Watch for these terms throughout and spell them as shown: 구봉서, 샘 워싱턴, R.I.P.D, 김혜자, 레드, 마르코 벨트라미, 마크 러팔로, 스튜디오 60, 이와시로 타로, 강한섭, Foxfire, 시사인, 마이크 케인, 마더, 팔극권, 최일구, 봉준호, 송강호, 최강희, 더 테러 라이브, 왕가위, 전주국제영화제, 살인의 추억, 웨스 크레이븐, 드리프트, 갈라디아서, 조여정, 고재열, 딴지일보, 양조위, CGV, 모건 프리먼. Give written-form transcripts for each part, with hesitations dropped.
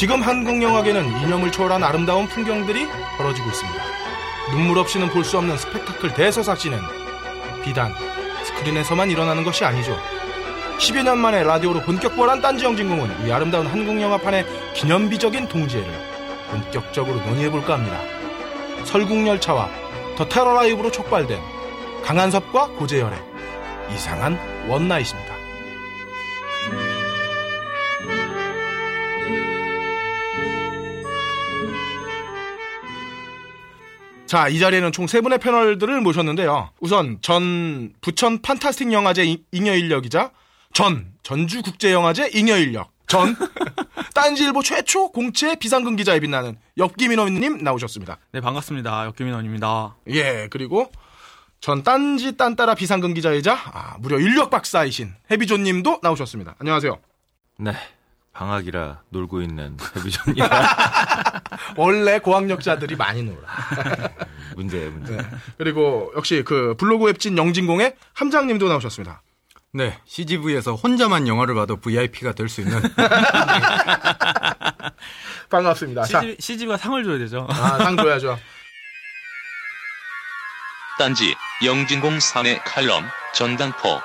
지금 한국 영화계는 이념을 초월한 아름다운 풍경들이 벌어지고 있습니다. 눈물 없이는 볼 수 없는 스펙타클 대서사시는 비단 스크린에서만 일어나는 것이 아니죠. 10여 년 만에 라디오로 본격 보란 딴지 영진공은 이 아름다운 한국 영화판의 기념비적인 동지애를 본격적으로 논의해볼까 합니다. 설국열차와 더 테러 라이브로 촉발된 강한섭과 고재열의 이상한 원나잇입니다. 자, 이 자리에는 총 세 분의 패널들을 모셨는데요. 우선 전 부천 판타스틱 영화제 잉여 인력이자 전 전주국제영화제 잉여 인력, 전 딴지일보 최초 공채 비상근 기자에 빛나는 엽기민원님 나오셨습니다. 네, 반갑습니다. 엽기민원입니다. 예, 그리고 전 딴지 딴따라 비상근 기자이자 무려 인력 박사이신 해비존님도 나오셨습니다. 안녕하세요. 네, 방학이라 놀고 있는 해비존입니다. 원래 고학력자들이 많이 놀아. 문제. 네. 그리고 역시 그 블로그 웹진 영진공의 함장님도 나오셨습니다. 네, CGV에서 혼자만 영화를 봐도 VIP가 될 수 있는. 반갑습니다. CGV가 상을 줘야 되죠. 상 줘야죠. 딴지 영진공 3의 칼럼 전당포.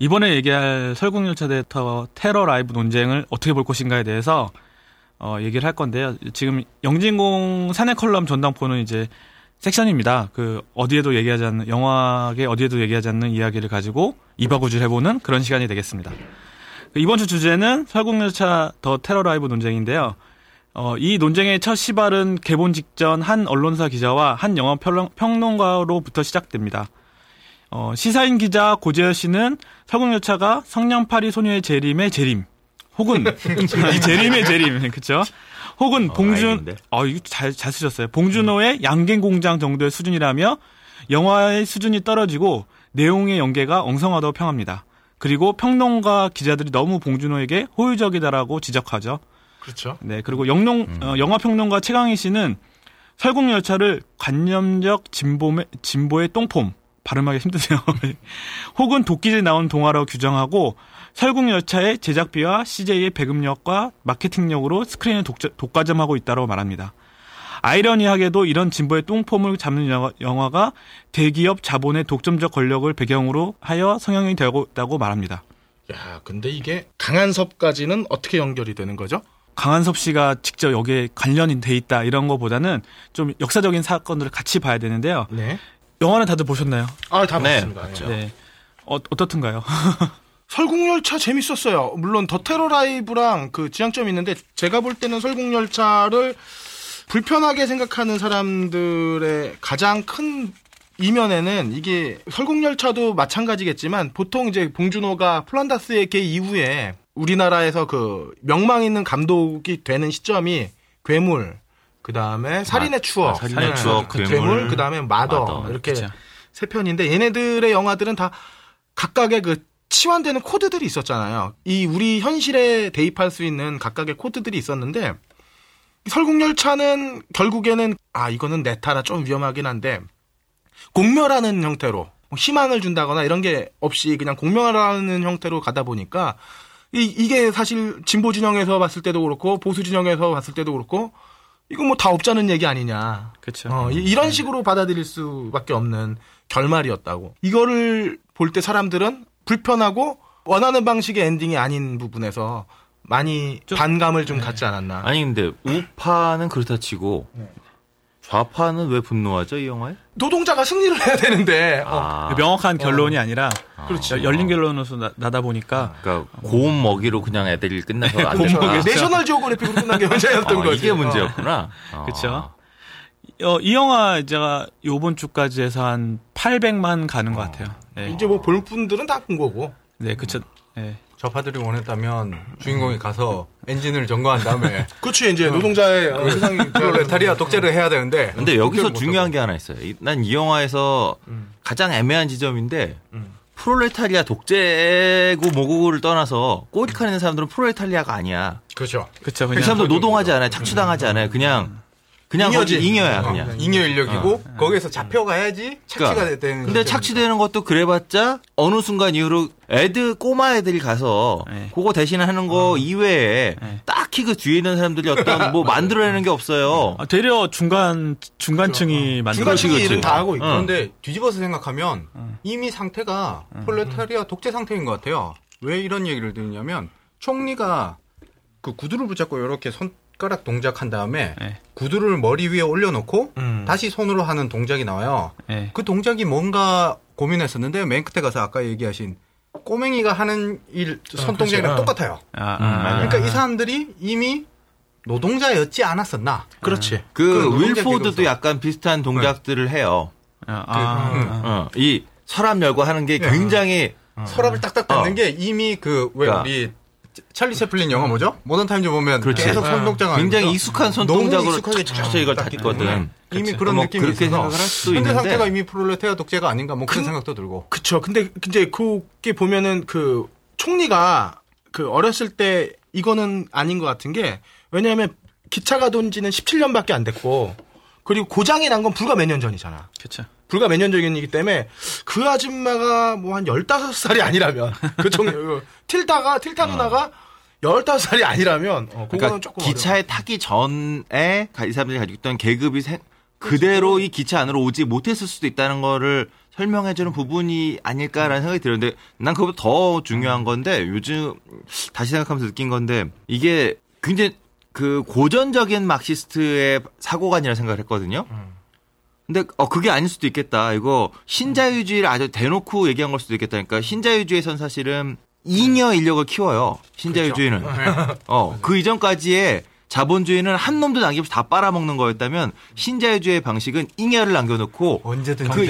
이번에 얘기할 설국열차 데이터 테러 라이브 논쟁을 어떻게 볼 것인가에 대해서 얘기를 할 건데요. 지금 영진공 사내 컬럼 전당포는 이제 섹션입니다. 그 어디에도 얘기하지 않는 영화계 어디에도 얘기하지 않는 이야기를 가지고 이바구질 해보는 그런 시간이 되겠습니다. 이번 주 주제는 설국열차 더 테러 라이브 논쟁인데요. 이 논쟁의 첫 시발은 개봉 직전 한 언론사 기자와 한 영화 평론가로부터 시작됩니다. 시사인 기자 고재열 씨는 설국열차가 성냥팔이 소녀의 재림의 재림 혹은 이 재림의 재림 그렇죠? 혹은 이거 잘 쓰셨어요. 봉준호의 양갱공장 정도의 수준이라며 영화의 수준이 떨어지고 내용의 연계가 엉성하다고 평합니다. 그리고 평론가 기자들이 너무 봉준호에게 호의적이다라고 지적하죠. 그렇죠. 네, 그리고 영화 평론가 최강희 씨는 설국열차를 관념적 진보의 똥폼 발음하기 힘드세요. 혹은 도끼질 나온 동화로 규정하고 설국열차의 제작비와 CJ의 배급력과 마케팅력으로 스크린을 독과점하고 있다고 말합니다. 아이러니하게도 이런 진보의 똥폼을 잡는 영화가 대기업 자본의 독점적 권력을 배경으로 하여 성형이 되고 있다고 말합니다. 야, 근데 이게 강한섭까지는 어떻게 연결이 되는 거죠? 강한섭 씨가 직접 여기에 관련이 돼 있다 이런 거보다는 좀 역사적인 사건들을 같이 봐야 되는데요. 네. 영화는 다들 보셨나요? 다 봤습니다. 네. 네. 어떻든가요? 설국열차 재밌었어요. 물론 더 테러 라이브랑 그 지향점이 있는데 제가 볼 때는 설국열차를 불편하게 생각하는 사람들의 가장 큰 이면에는 이게 설국열차도 마찬가지겠지만 보통 이제 봉준호가 폴란다스의 개 이후에 우리나라에서 그 명망 있는 감독이 되는 시점이 괴물, 그 다음에 살인의 추억, 괴물, 그 다음에 마더 이렇게 그쵸. 세 편인데 얘네들의 영화들은 다 각각의 그 치환되는 코드들이 있었잖아요. 이 우리 현실에 대입할 수 있는 각각의 코드들이 있었는데 설국열차는 결국에는 이거는 내 타라 좀 위험하긴 한데 공멸하는 형태로 희망을 준다거나 이런 게 없이 그냥 공멸하는 형태로 가다 보니까 이게 사실 진보 진영에서 봤을 때도 그렇고 보수 진영에서 봤을 때도 그렇고 이거 뭐 다 없자는 얘기 아니냐. 그렇죠. 이런 식으로 받아들일 수밖에 없는 결말이었다고. 이거를 볼 때 사람들은 불편하고 원하는 방식의 엔딩이 아닌 부분에서 많이 반감을 좀 갖지 않았나. 아니 근데 우파는 그렇다 치고 좌파는 왜 분노하죠 이 영화에? 노동자가 승리를 해야 되는데 명확한 결론이 아니라 그렇죠. 열린 결론으로서 나다 보니까 그러니까 고음 먹이로 그냥 애들이 끝나서 안 됐다. 내셔널 지오그래픽으로 끝난 게 문제였던 거지. 이게 문제였구나. 그렇죠. 이 영화 제가 요번 주까지 해서 한 800만 가는 것 같아요. 네. 이제 뭐 볼 분들은 다 본 거고. 네, 그쵸. 네. 좌파들이 원했다면 주인공이 가서 엔진을 점거한 다음에. 그치, 이제 노동자의 세상이 프롤레타리아 독재를 해야 되는데. 근데 여기서 중요한 게 하나 있어요. 난 이 영화에서 가장 애매한 지점인데 프롤레타리아 독재고 모국을 떠나서 꼬리카리는 사람들은 프롤레타리아가 아니야. 그렇죠. 그 사람들 노동하지 않아요. 착취당하지 않아요. 그냥 그냥 잉여야 그냥. 잉여 인력이고 거기에서 잡혀가야지 착취가 그러니까. 되는. 근데 착취되는 것도 그래봤자 어느 순간 이후로 애들 꼬마 애들이 가서 네. 그거 대신하는 거 이외에 네. 딱히 그 뒤에 있는 사람들이 어떤 뭐 만들어내는 게 없어요. 아, 되려 중간층이 만들어내는 중간층이 일은 다 하고 있고. 그런데 뒤집어서 생각하면 이미 상태가 폴레타리아 독재 상태인 것 같아요. 왜 이런 얘기를 드리냐면 총리가 그 구두를 붙잡고 이렇게 손가락 동작한 다음에 네. 구두를 머리 위에 올려놓고 다시 손으로 하는 동작이 나와요. 네. 그 동작이 뭔가 고민했었는데 맨 끝에 가서 아까 얘기하신 꼬맹이가 하는 일 손동작이랑 똑같아요. 그러니까 이 사람들이 이미 노동자였지 않았었나. 그렇지. 그 윌포드도 약간 비슷한 동작들을 해요. 이 서랍 열고 하는 게 굉장히 서랍을 딱딱 닫는 게 이미 그 왜 그러니까. 우리 찰리 채플린 영화 뭐죠? 모던 타임즈 보면 그렇지. 계속 손동작을 굉장히 하면서 익숙한 손동작으로 쫙쫙 이걸 닦이거든. 이미 그런 뭐 느낌이 그렇게 있어서 현재 상태가 이미 프롤레타리아 독재가 아닌가 뭐 그런 생각도 들고. 그렇죠. 근데 이제 그게 보면은 그 총리가 그 어렸을 때 이거는 아닌 것 같은 게 왜냐하면 기차가 돈 지는 17년밖에 안 됐고 그리고 고장이 난 건 불과 몇 년 전이잖아. 그렇죠. 불과 몇 년 전이기 때문에 그 아줌마가 뭐 한 15살이 아니라면 그 정도 틸타 누나가 15살이 아니라면 그거는 조금 기차에 어려워. 타기 전에 이 사람들이 가지고 있던 계급이 그대로 이 기차 안으로 오지 못했을 수도 있다는 거를 설명해주는 부분이 아닐까라는 생각이 들었는데 난 그것보다 더 중요한 건데 요즘 다시 생각하면서 느낀 건데 이게 굉장히 그 고전적인 막시스트의 사고관이라 생각을 했거든요. 근데 그게 아닐 수도 있겠다. 이거 신자유주의를 아주 대놓고 얘기한 걸 수도 있겠다니까. 신자유주의에선 사실은 잉여 인력을 키워요. 신자유주의는. 그렇죠. 그 이전까지의 자본주의는 한 놈도 남김없이 다 빨아먹는 거였다면 신자유주의의 방식은 잉여를 남겨놓고 언제든 그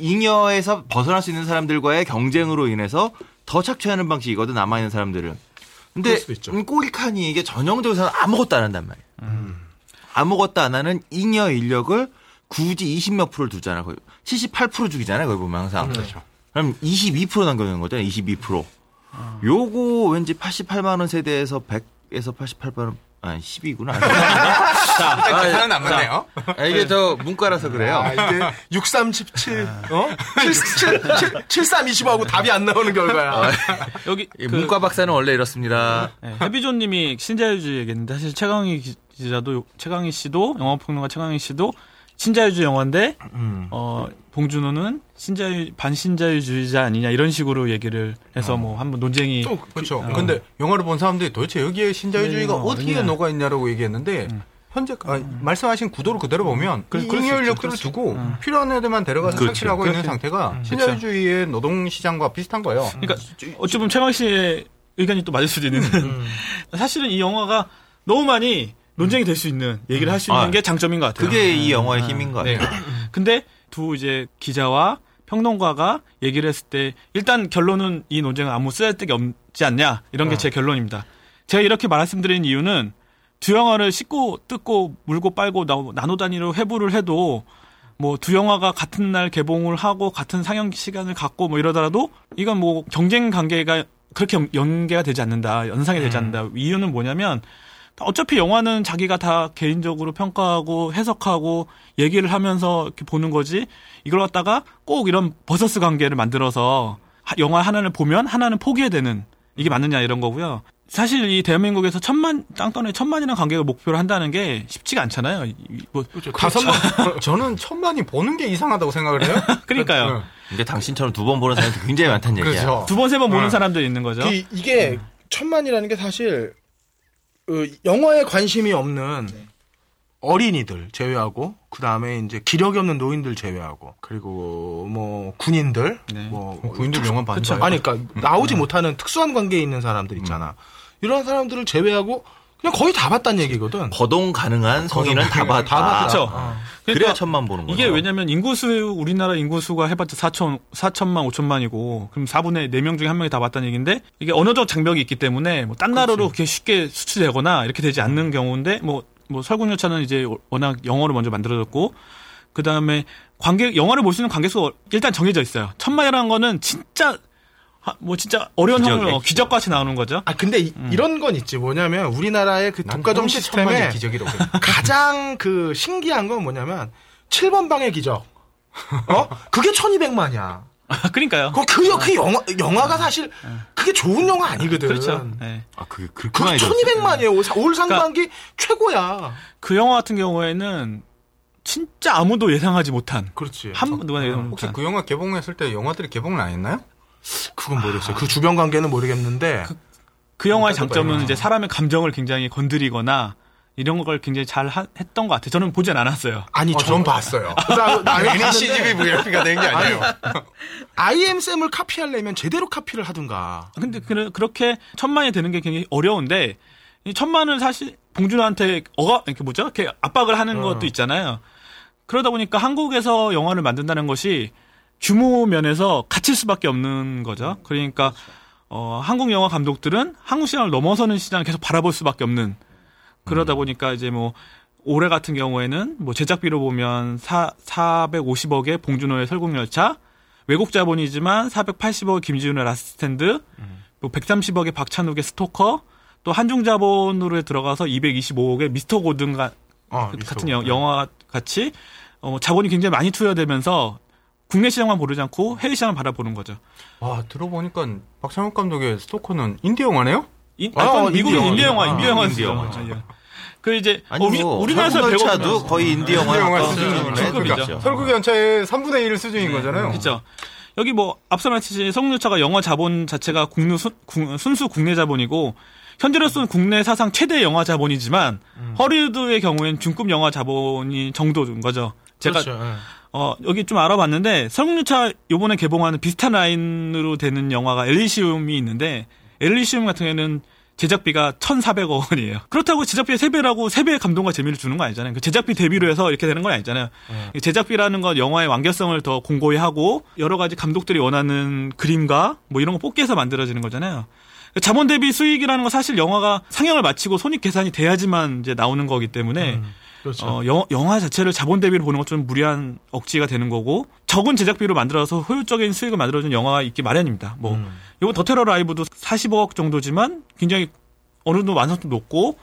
잉여에서 벗어날 수 있는 사람들과의 경쟁으로 인해서 더 착취하는 방식이거든 남아 있는 사람들은. 근데 꼬리칸이 이게 전형적으로 아무것도 안 한단 말이야. 아무것도 안 하는 잉여 인력을 굳이 20몇 프로를 두잖아. 거의 78% 주기잖아요. 거기 보면 항상. 그렇죠. 그럼 22% 남겨놓는 거잖아요. 22%. 요거 왠지 88만 원 세대에서 100에서 88만 원. 아니 10이구나. 자, 하나는 안 맞네요. 이게 저 문과라서 그래요. 이게 6317 7320하고 답이 안 나오는 결과야. 여기 문과 박사는 원래 이렇습니다. 해비존 님이 신자유주의 얘기했는데 사실 최강희 씨도 영화평론가 최강희 씨도 신자유주의 영화인데 봉준호는 반신자유주의자 아니냐 이런 식으로 얘기를 해서 뭐 한번 논쟁이 또 그렇죠. 근데 영화를 본 사람들이 도대체 여기에 신자유주의가 어떻게 녹아 있냐라고 얘기했는데 현재 말씀하신 구도를 그대로 보면 잉여 인력들을 두고 필요한 애들만 데려가서 착취하고 있는 상태가 신자유주의의 노동시장과 비슷한 거예요. 그러니까 어찌 보면 최강 씨의 의견이 또 맞을 수도 있는 사실은 이 영화가 너무 많이 논쟁이 될 수 있는 얘기를 할 수 있는 게 장점인 것 같아요. 그게 이 영화의 힘인 것 같아요. 네. 근데 두 이제 기자와 평론가가 얘기를 했을 때 일단 결론은 이 논쟁은 아무 쓸데가 없지 않냐 이런 게 제 결론입니다. 제가 이렇게 말씀드린 이유는 두 영화를 씻고 뜯고 물고 빨고 나노 단위로 회부를 해도 뭐 두 영화가 같은 날 개봉을 하고 같은 상영 시간을 갖고 뭐 이러더라도 이건 뭐 경쟁 관계가 그렇게 연계가 되지 않는다. 연상이 되지 않는다. 이유는 뭐냐면 어차피 영화는 자기가 다 개인적으로 평가하고 해석하고 얘기를 하면서 이렇게 보는 거지 이걸 갖다가 꼭 이런 버서스 관계를 만들어서 영화 하나를 보면 하나는 포기해야 되는 이게 맞느냐 이런 거고요. 사실 이 대한민국에서 땅덩어리 1000만이라는 관계를 목표로 한다는 게 쉽지가 않잖아요. 뭐 그렇죠. 저는 1000만이 보는 게 이상하다고 생각을 해요. 그러니까요. 그러니까 당신처럼 두 번 보는 사람들이 굉장히 많다는 얘기야. 그렇죠. 두 번, 세 번 보는 사람들이 있는 거죠. 이게 1000만이라는 게 사실 영화에 관심이 없는 어린이들 제외하고 그 다음에 이제 기력이 없는 노인들 제외하고 그리고 뭐 군인들 군인들 영화 봤죠. 아니 그러니까 나오지 못하는 특수한 관계에 있는 사람들 있잖아. 이런 사람들을 제외하고 그냥 거의 다 봤단 얘기거든. 거동 가능한 성인은 다 봤다. 그렇죠. 그래야 1000만 보는 거죠. 이게 왜냐면 인구수 우리나라 인구수가 해봤자 4천만 5천만이고 그럼 4분의 4명 중에 한 명이 다 봤다는 얘기인데 이게 언어적 장벽이 있기 때문에 뭐 딴 나라로 그렇게 쉽게 수출되거나 이렇게 되지 않는 경우인데 뭐 설국열차는 이제 워낙 영어로 먼저 만들어졌고 그 다음에 영화를 볼 수 있는 관객수가 일단 정해져 있어요. 1000만이라는 거는 진짜 뭐 진짜 어려운 항목을 기적같이 나오는 거죠. 아 근데 이런 건 있지. 뭐냐면 우리나라의 그 독과점 시스템의 기적이라고 가장 그 신기한 건 뭐냐면 7번 방의 기적. 어? 그게 1200만이야. 아, 그러니까요. 그 영화가 사실 그게 좋은 영화 아니거든. 그렇죠. 네. 아, 그게 1200만이에요. 올 상반기 그러니까, 최고야. 그 영화 같은 경우에는 진짜 아무도 예상하지 못한. 그렇지. 누가 예상 못한. 혹시 그 영화 개봉했을 때 영화들이 개봉을 안 했나요? 그건 모르겠어요. 그 주변 관계는 모르겠는데. 그 영화의 장점은 이제 사람의 감정을 굉장히 건드리거나 이런 걸 굉장히 잘 했던 것 같아요. 저는 보진 않았어요. 아니, 전 봤어요. 괜히 CGV VF가 된 게 아니에요. IM쌤을 카피하려면 제대로 카피를 하든가. 근데 그렇게 천만이 되는 게 굉장히 어려운데, 이 천만은 사실 봉준호한테 이렇게 뭐죠? 이렇게 압박을 하는 것도 있잖아요. 그러다 보니까 한국에서 영화를 만든다는 것이 규모 면에서 갇힐 수밖에 없는 거죠. 그러니까, 한국 영화 감독들은 한국 시장을 넘어서는 시장을 계속 바라볼 수밖에 없는 그러다 보니까 이제 뭐 올해 같은 경우에는 뭐 제작비로 보면 450억의 봉준호의 설국열차, 외국 자본이지만 480억의 김지훈의 라스트스탠드, 뭐 130억의 박찬욱의 스토커, 또 한중 자본으로 들어가서 225억의 미스터 고든 같은 영화 같이 자본이 굉장히 많이 투여되면서 국내 시장만 보지 않고 해외 시장을 바라보는 거죠. 와 들어보니까 박찬욱 감독의 스토커는 인디 영화네요? 미국은 인디 영화, 인디 영화죠. 그 이제 우리나라에서 배우차도 거의 인디 영화 수준이죠. 설국열차의 3분의 1 수준인 거잖아요. 그렇죠. 여기 뭐 앞서 말했듯이 설국열차가 영화 자본 자체가 순수 국내 자본이고 현재로서는 국내 사상 최대 영화 자본이지만 허리우드의 경우엔 중급 영화 자본이 정도인 거죠. 제가 그렇죠. 여기 좀 알아봤는데 설국열차 이번에 개봉하는 비슷한 라인으로 되는 영화가 엘리시움이 있는데. 엘리시움 같은 경우에는 제작비가 1,400억 원이에요. 그렇다고 제작비의 3배라고 3배의 감동과 재미를 주는 건 아니잖아요. 제작비 대비로 해서 이렇게 되는 건 아니잖아요. 제작비라는 건 영화의 완결성을 더 공고히 하고 여러 가지 감독들이 원하는 그림과 뭐 이런 거 뽑기해서 만들어지는 거잖아요. 자본 대비 수익이라는 건 사실 영화가 상영을 마치고 손익 계산이 돼야지만 이제 나오는 거기 때문에 그렇죠. 영화 자체를 자본 대비로 보는 것 좀 무리한 억지가 되는 거고 적은 제작비로 만들어서 효율적인 수익을 만들어준 영화가 있기 마련입니다. 뭐 이번 더 테러 라이브도 40억 정도지만 굉장히 어느 정도 완성도 높고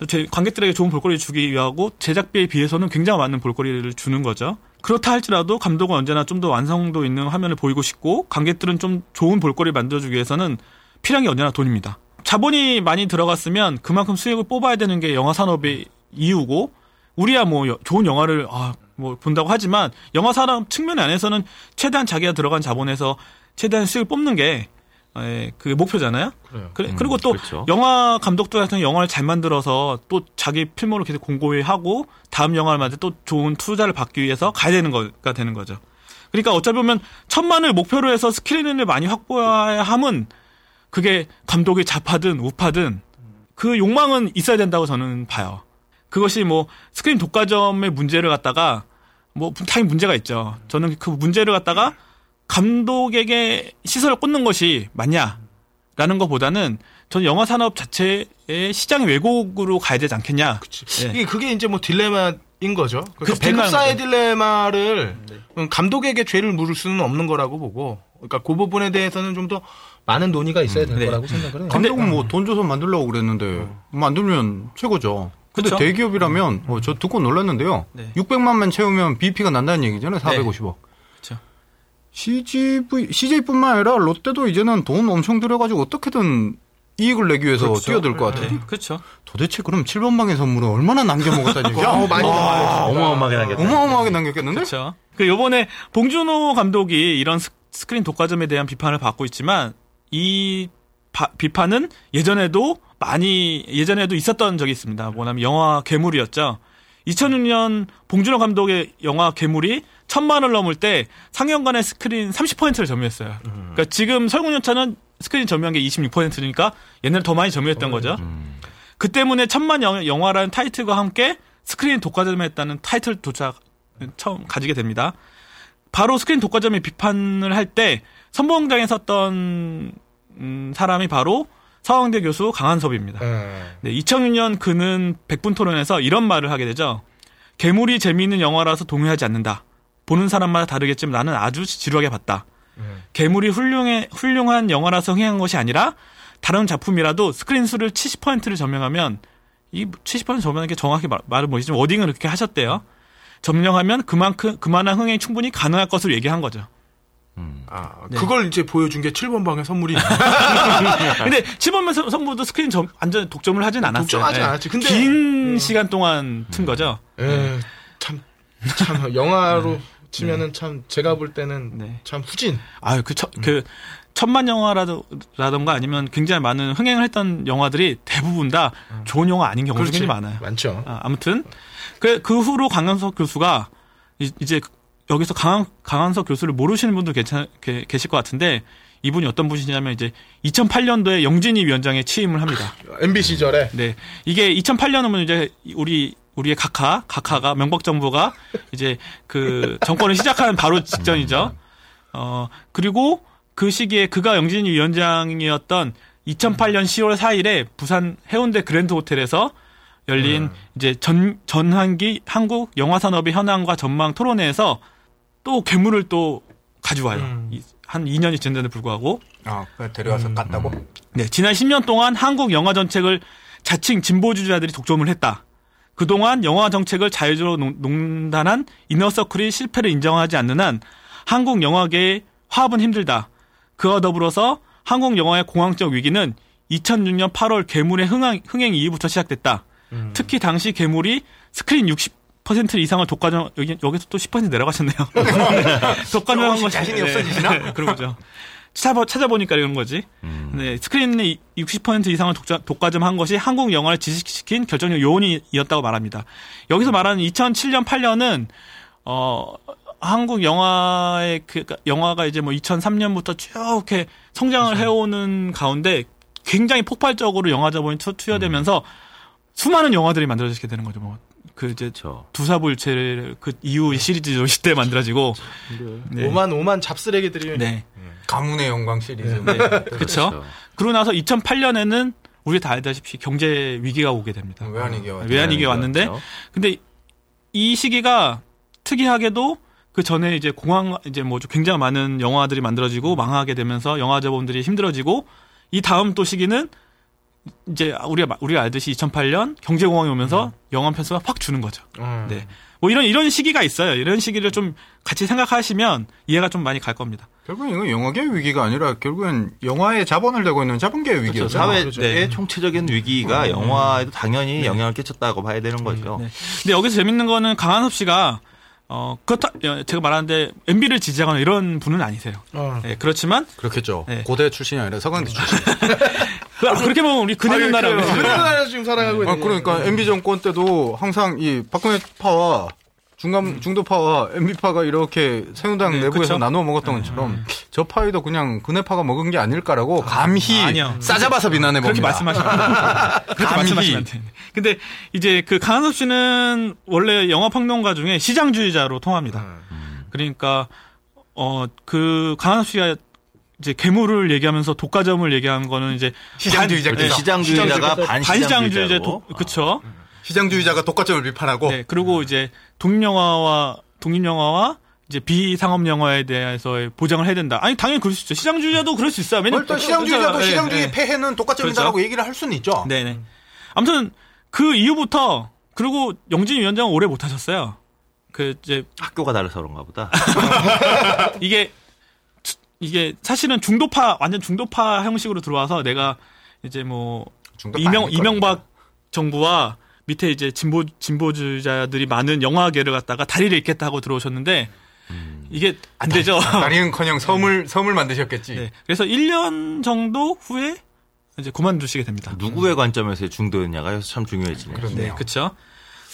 또 관객들에게 좋은 볼거리를 주기 위하고 제작비에 비해서는 굉장히 많은 볼거리를 주는 거죠. 그렇다 할지라도 감독은 언제나 좀 더 완성도 있는 화면을 보이고 싶고 관객들은 좀 좋은 볼거리를 만들어주기 위해서는 필요한 게 언제나 돈입니다. 자본이 많이 들어갔으면 그만큼 수익을 뽑아야 되는 게 영화 산업의 이유고 우리야 뭐 좋은 영화를 뭐 본다고 하지만 영화 산업 측면 안에서는 최대한 자기가 들어간 자본에서 최대한 수익을 뽑는 게 그게 목표잖아요. 그리고 또 그렇죠. 영화 감독들 같은 영화를 잘 만들어서 또 자기 필모를 계속 공고히 하고 다음 영화를 만들 때 또 좋은 투자를 받기 위해서 가야 되는 거가 되는 거죠. 그러니까 어차피 보면 1,000만을 목표로 해서 스크린을 많이 확보해야 함은 그게 감독이 좌파든 우파든 그 욕망은 있어야 된다고 저는 봐요. 그것이 뭐 스크린 독과점의 문제를 갖다가 뭐 당연히 문제가 있죠. 저는 그 문제를 갖다가 감독에게 시선을 꽂는 것이 맞냐라는 것보다는 저는 영화 산업 자체의 시장 왜곡으로 가야 되지 않겠냐. 네. 그게 이제 뭐 딜레마인 거죠. 그래서 배급사의 딜레마를 감독에게 죄를 물을 수는 없는 거라고 보고 그러니까 그 부분에 대해서는 좀 더 많은 논의가 있어야 될 거라고 생각을 해요. 감독은 뭐 돈 줘서 만들려고 그랬는데 만들면 최고죠. 근데 그쵸? 대기업이라면 저 듣고 놀랐는데요. 600만만 채우면 BEP가 난다는 얘기잖아요. 450억. 그렇죠. CJ뿐만 아니라 롯데도 이제는 돈 엄청 들여가지고 어떻게든 이익을 내기 위해서 그쵸? 뛰어들 것 같아요. 그렇죠. 도대체 그럼 7번 방의 선물을 얼마나 남겨먹었다는 얘기야? 어마어마하게 남겼다. 어마어마하게 남겼겠는데? 그렇죠. 그 이번에 봉준호 감독이 이런 스크린 독과점에 대한 비판을 받고 있지만 이 비판은 예전에도 있었던 적이 있습니다. 뭐냐면 영화 괴물이었죠. 2006년 봉준호 감독의 영화 괴물이 1,000만을 넘을 때 상영관의 스크린 30%를 점유했어요. 그러니까 지금 설국열차는 스크린 점유한 게 26%니까 옛날에 더 많이 점유했던 거죠. 그 때문에 1,000만 영화라는 타이틀과 함께 스크린 독과점했다는 타이틀조차 처음 가지게 됩니다. 바로 스크린 독과점의 비판을 할 때 선봉장에 섰던 사람이 바로 서강대 교수 강한섭입니다. 네, 2006년 그는 백분토론에서 이런 말을 하게 되죠. 괴물이 재미있는 영화라서 동요하지 않는다. 보는 사람마다 다르겠지만 나는 아주 지루하게 봤다. 괴물이 훌륭한 영화라서 흥행한 것이 아니라 다른 작품이라도 스크린 수를 70%를 점령하면 이 70% 점령하는 게 정확히 말은 뭐지만 워딩을 그렇게 하셨대요. 점령하면 그만한 흥행이 충분히 가능할 것을 얘기한 거죠. 아, 네. 그걸 이제 보여준 게 7번 방의 선물이. 근데 7번 방의 선물도 스크린 완전 독점을 하진 않았어요. 독점하진 네. 않았지. 근데 긴 시간 동안 튼 거죠. 네. 참 영화로 네. 치면은 참 제가 볼 때는 네. 참 후진. 아유 그 천만 영화라던가 아니면 굉장히 많은 흥행을 했던 영화들이 대부분 다 좋은 영화 아닌 경우가 굉장히 많아요. 많죠. 아, 아무튼 그 후로 강한섭 교수가 이제 여기서 강한섭 교수를 모르시는 분도 계실 것 같은데 이분이 어떤 분이시냐면 이제 2008년도에 영진이 위원장에 취임을 합니다. MB 시절에. 네. 이게 2008년은 이제 우리의 각하가 명박정부가 이제 그 정권을 시작하는 바로 직전이죠. 그리고 그 시기에 그가 영진이 위원장이었던 2008년 10월 4일에 부산 해운대 그랜드 호텔에서 열린 이제 전환기 한국 영화산업의 현황과 전망 토론회에서 또 괴물을 또 가져와요. 한 2년이 지난데도 불구하고. 아, 데려와서 깠다고? 네, 지난 10년 동안 한국 영화 정책을 자칭 진보주의자들이 독점을 했다. 그동안 영화 정책을 자유적으로 농단한 이너서클이 실패를 인정하지 않는 한 한국 영화계의 화합은 힘들다. 그와 더불어서 한국 영화의 공황적 위기는 2006년 8월 괴물의 흥행 이후부터 시작됐다. 특히 당시 괴물이 스크린 60% 이상을 독과점, 여기서 또 10% 내려가셨네요. 독과점한 것이 자신이 없어지시나? 네, 그런 거죠. 찾아보니까 이런 거지. 네, 스크린의 60% 이상을 독과점한 것이 한국 영화를 지식시킨 결정적 요인이었다고 말합니다. 여기서 말하는 2007년 8년은 한국 영화의 영화가 이제 뭐 2003년부터 쭉 이렇게 성장을 그렇죠. 해오는 가운데 굉장히 폭발적으로 영화 자본이 투여되면서 수많은 영화들이 만들어지게 되는 거죠. 뭐 그 이제 그렇죠. 두사부일체 그 이후 시리즈도 이때 만들어지고 네. 오만 잡쓰레기들이 네. 가문의 영광 시리즈. 네. 네. 그렇죠. 그러고 나서 2008년에는 우리 다 알다시피 경제 위기가 오게 됩니다. 외환위기가 왔는데 그렇죠. 근데 이 시기가 특이하게도 그 전에 이제 공황 이제 뭐 굉장히 많은 영화들이 만들어지고 망하게 되면서 영화 자본들이 힘들어지고 이 다음 또 시기는 이제 우리가 알듯이 2008년 경제 공황이 오면서 영화 편수가 확 주는 거죠. 네. 뭐 이런 시기가 있어요. 이런 시기를 좀 같이 생각하시면 이해가 좀 많이 갈 겁니다. 결국엔 이건 영화계의 위기가 아니라 결국엔 영화에 자본을 대고 있는 자본계의 위기죠. 그렇죠. 사회의 네. 총체적인 위기가 영화에도 당연히 네. 영향을 끼쳤다고 봐야 되는 거죠. 네. 근데 여기서 재밌는 거는 강한섭 씨가 제가 말하는데 MB를 지지하거나 이런 분은 아니세요. 네, 그렇지만 그렇겠죠. 네. 고대 출신이 아니라 서강대 출신. 그렇게 보면 우리 그네는 나라고. 그네는 나라 지금 살아가고 있는. 그러니까 MB 정권 때도 항상 이 박근혜 파와 중도파와 MB파가 이렇게 새누리당 네, 내부에서 그쵸? 나누어 먹었던 것처럼 저 파이도 그냥 그네파가 먹은 게 아닐까라고 감히 싸잡아서 비난해 봅니다. 그렇게 말씀하시면 그렇게 말씀하시면 됩니다. 근데 이제 그 강한섭 씨는 원래 영화평론가 중에 시장주의자로 통합니다. 그러니까 그 강한섭 씨가 이제 괴물을 얘기하면서 독과점을 얘기한 거는 이제 시장주의자가 반시장주의자 그렇죠. 시장주의자가 독과점을 비판하고, 네, 그리고 이제 독립영화와 이제 비상업 영화에 대해서의 보장을 해야 된다. 아니 당연히 그럴 수 있죠. 시장주의자도 그럴 수 있어요. 일단 시장주의자도 시장주의의 폐해는 독과점이다라고 그렇죠? 얘기를 할 수는 있죠. 네네. 아무튼 그 이후부터 그리고 영진 위원장은 오래 못 하셨어요. 그 이제 학교가 달라서 그런가 보다. 이게 사실은 완전 중도파 형식으로 들어와서 내가 이제 뭐 이명박 정부와 밑에 이제 진보주의자들이 많은 영화계를 갖다가 다리를 잇겠다 하고 들어오셨는데 이게 안 되죠. 다리는커녕 섬을 만드셨겠지. 네. 그래서 1년 정도 후에 이제 그만두시게 됩니다. 누구의 관점에서의 중도였냐가 참 중요해지네요. 네, 그렇죠.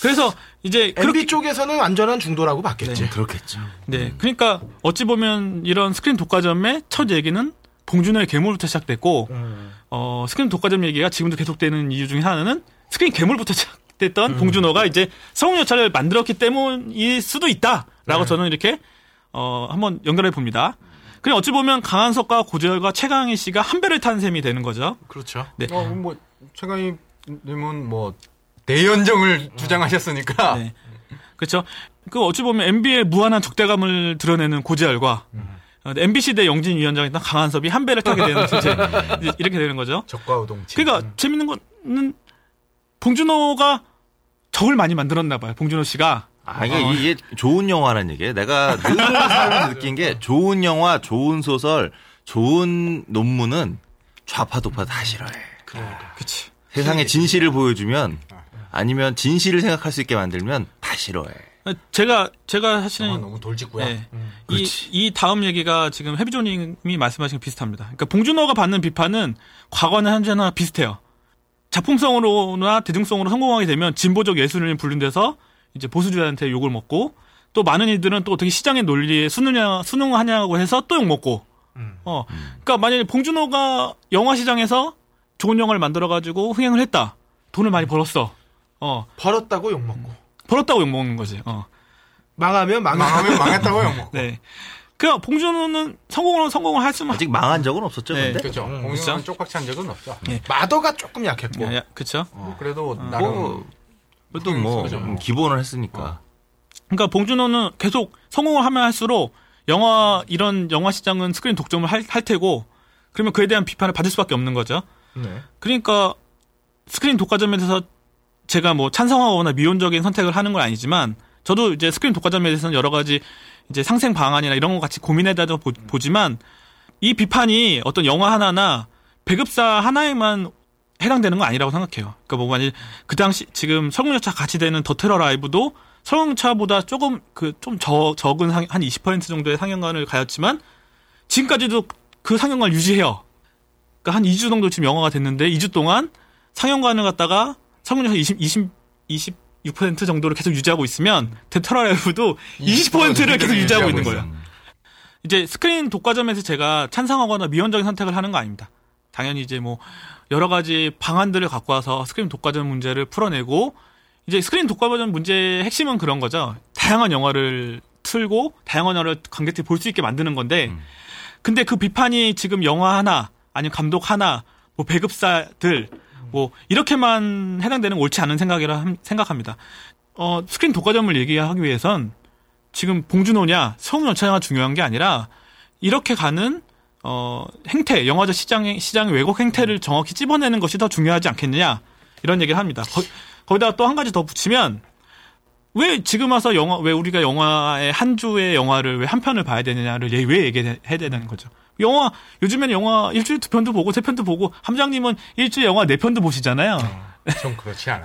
그래서 이제 MB 쪽에서는 완전한 중도라고 봤겠지. 네, 그렇겠죠. 네, 그러니까 어찌 보면 이런 스크린 독과점의 첫 얘기는 봉준호의 괴물부터 시작됐고, 스크린 독과점 얘기가 지금도 계속되는 이유 중에 하나는 스크린 괴물부터 시작됐던 봉준호가 이제 설국열차를 만들었기 때문일 수도 있다라고 저는 이렇게 한번 연결해 봅니다. 그냥 어찌 보면 강한섭과 고재열과 최강희 씨가 한 배를 탄 셈이 되는 거죠. 그렇죠. 네. 뭐 최강희님은 뭐 대연정을 주장하셨으니까. 네. 그렇죠. 그 어찌 보면 MB의 무한한 적대감을 드러내는 고재열과 MBC 대 영진 위원장이던 강한섭이 한 배를 타게 되는 이제 이렇게 되는 거죠. 적과우동체. 그러니까 재밌는 거는 봉준호가 적을 많이 만들었나 봐요. 봉준호 씨가. 아, 이게 좋은 영화라는 얘기예요. 내가 늘 사람을 느낀 게 좋은 영화, 좋은 소설, 좋은 논문은 좌파도파 다 싫어해. 그러니까. 그렇지. 세상의 진실을 보여주면 아니면 진실을 생각할 수 있게 만들면 다 싫어해. 제가 사실은 너무 돌직구야. 네. 이 다음 얘기가 지금 해비조님이 말씀하신 게 비슷합니다. 그러니까 봉준호가 받는 비판은 과거나 현재나 비슷해요. 작품성으로나 대중성으로 성공하게 되면 진보적 예술인이 분류돼서 이제 보수주의한테 욕을 먹고 또 많은 이들은 또 어떻게 시장의 논리에 순응하냐고 해서 또 욕 먹고. 그러니까 만약에 봉준호가 영화 시장에서 좋은 영화를 만들어 가지고 흥행을 했다. 돈을 많이 벌었어. 벌었다고 욕 먹고. 벌었다고 욕 먹는 거지. 망하면 망했다고 욕 먹고. 네. 그러니까 봉준호는 성공을 했으면 아직 망한 적은 없었죠. 네. 근데 그렇죠. 봉준호는 쪽박찬 적은 없죠. 네. 마더가 조금 약했고. 그렇죠. 그래도 나름 그래도 기본을 했으니까. 그러니까 봉준호는 계속 성공을 하면 할수록 이런 영화 시장은 스크린 독점을 할 테고 그러면 그에 대한 비판을 받을 수밖에 없는 거죠. 네. 그러니까 스크린 독과점에 대해서 제가 뭐 찬성하거나 미온적인 선택을 하는 건 아니지만 저도 이제 스크린 독과점에 대해서는 여러 가지 이제 상생 방안이나 이런 거 같이 고민해다도 보지만 이 비판이 어떤 영화 하나나 배급사 하나에만 해당되는 건 아니라고 생각해요. 그러니까 뭐 만약 그 당시 지금 설국열차 같이 되는 더 테러 라이브도 설국열차보다 조금 적은 한 20% 정도의 상영관을 가졌지만 지금까지도 그 상영관을 유지해요. 그러니까 한 2주 정도 지금 영화가 됐는데 2주 동안 상영관을 갔다가 설국열차 26% 정도를 계속 유지하고 있으면 더 테러 라이브도 20%를 계속 유지하고 있는 거예요. 이제 스크린 독과점에서 제가 찬성하거나 미온적인 선택을 하는 거 아닙니다. 당연히 이제 뭐 여러 가지 방안들을 갖고 와서 스크린 독과점 문제를 풀어내고 이제 스크린 독과점 문제의 핵심은 그런 거죠. 다양한 영화를 틀고 다양한 영화를 관객들이 볼 수 있게 만드는 건데 근데 그 비판이 지금 영화 하나 아니면 감독 하나 뭐 배급사들 뭐 이렇게만 해당되는 옳지 않은 생각이라 생각합니다. 스크린 독과점을 얘기하기 위해선 지금 봉준호냐 설국열차가 중요한 게 아니라 이렇게 가는 행태, 영화제 시장의 왜곡 행태를 정확히 찝어내는 것이 더 중요하지 않겠느냐 이런 얘기를 합니다. 거기다가 또 한 가지 더 붙이면 왜 지금 와서 왜 우리가 영화의 한 주의 영화를 왜 한 편을 봐야 되느냐를 왜 얘기해야 되는 거죠. 요즘에는 영화 일주일에 2편도 보고 3편도 보고 함장님은 일주일에 영화 4편도 보시잖아요. 전 그렇지 않아요.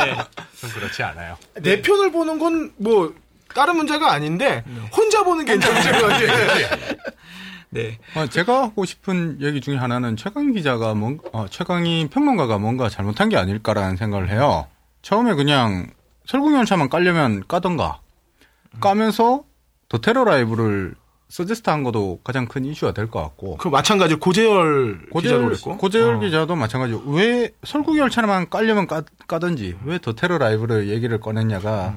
네. 전 그렇지 않아요. 4편을 보는 건 뭐 다른 문제가 아닌데 혼자 보는 게 문제가 아니에요. 네. 제가 하고 싶은 얘기 중에 하나는 최강희 평론가가 뭔가 잘못한 게 아닐까라는 생각을 해요. 처음에 그냥 설국열차만 까려면 까던가 까면서 더 테러 라이브를 서제스트한 것도 가장 큰 이슈가 될 것 같고. 그 마찬가지로 고재열 기자도 그랬고. 고재열 기자도 마찬가지로 왜 설국열차만 까려면 까든지 왜 더 테러 라이브를 얘기를 꺼냈냐가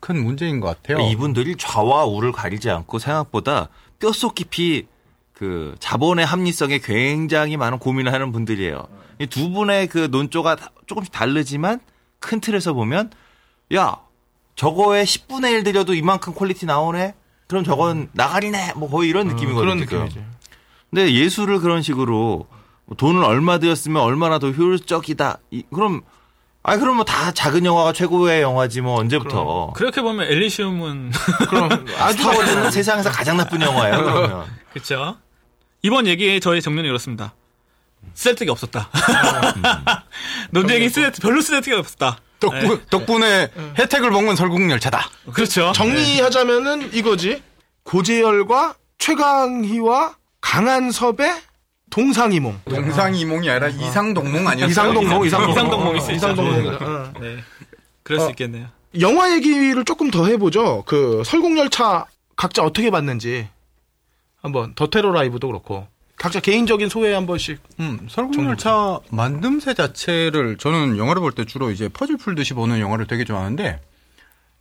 큰 문제인 것 같아요. 이분들이 좌와 우를 가리지 않고 생각보다 뼛속 깊이 그 자본의 합리성에 굉장히 많은 고민을 하는 분들이에요. 이 두 분의 그 논조가 조금씩 다르지만 큰 틀에서 보면 야 저거에 10분의 1 들여도 이만큼 퀄리티 나오네. 그럼 저건 나가리네. 뭐 거의 이런 느낌이거든요. 그런 느낌이지. 근데 예술을 그런 식으로 돈을 얼마 들였으면 얼마나 더 효율적이다. 그럼 그럼 뭐 다 작은 영화가 최고의 영화지 뭐 언제부터. 그렇게 보면 엘리시움은 그럼 스타워즈는 세상에서 가장 나쁜 영화예요. 그러면. 그렇죠. 이번 얘기의 저의 정리는 이렇습니다. 쓸데가 없었다. 논쟁이 별로 쓸데가 없었다. 덕분에 혜택을 먹은 설국열차다. 그렇죠. 정리하자면은 이거지. 고재열과 최강희와 강한섭의 동상이몽. 동상이몽이 아니라 이상동몽 아니었어요? 이상동몽이 있어요. 이상동몽. 네. 그럴 수 있겠네요. 영화 얘기를 조금 더 해보죠. 그 설국열차 각자 어떻게 봤는지 한번 더 테러 라이브도 그렇고 각자 개인적인 소회 한 번씩. 설국열차 만듦새 자체를 저는 영화를 볼 때 주로 이제 퍼즐 풀듯이 보는 영화를 되게 좋아하는데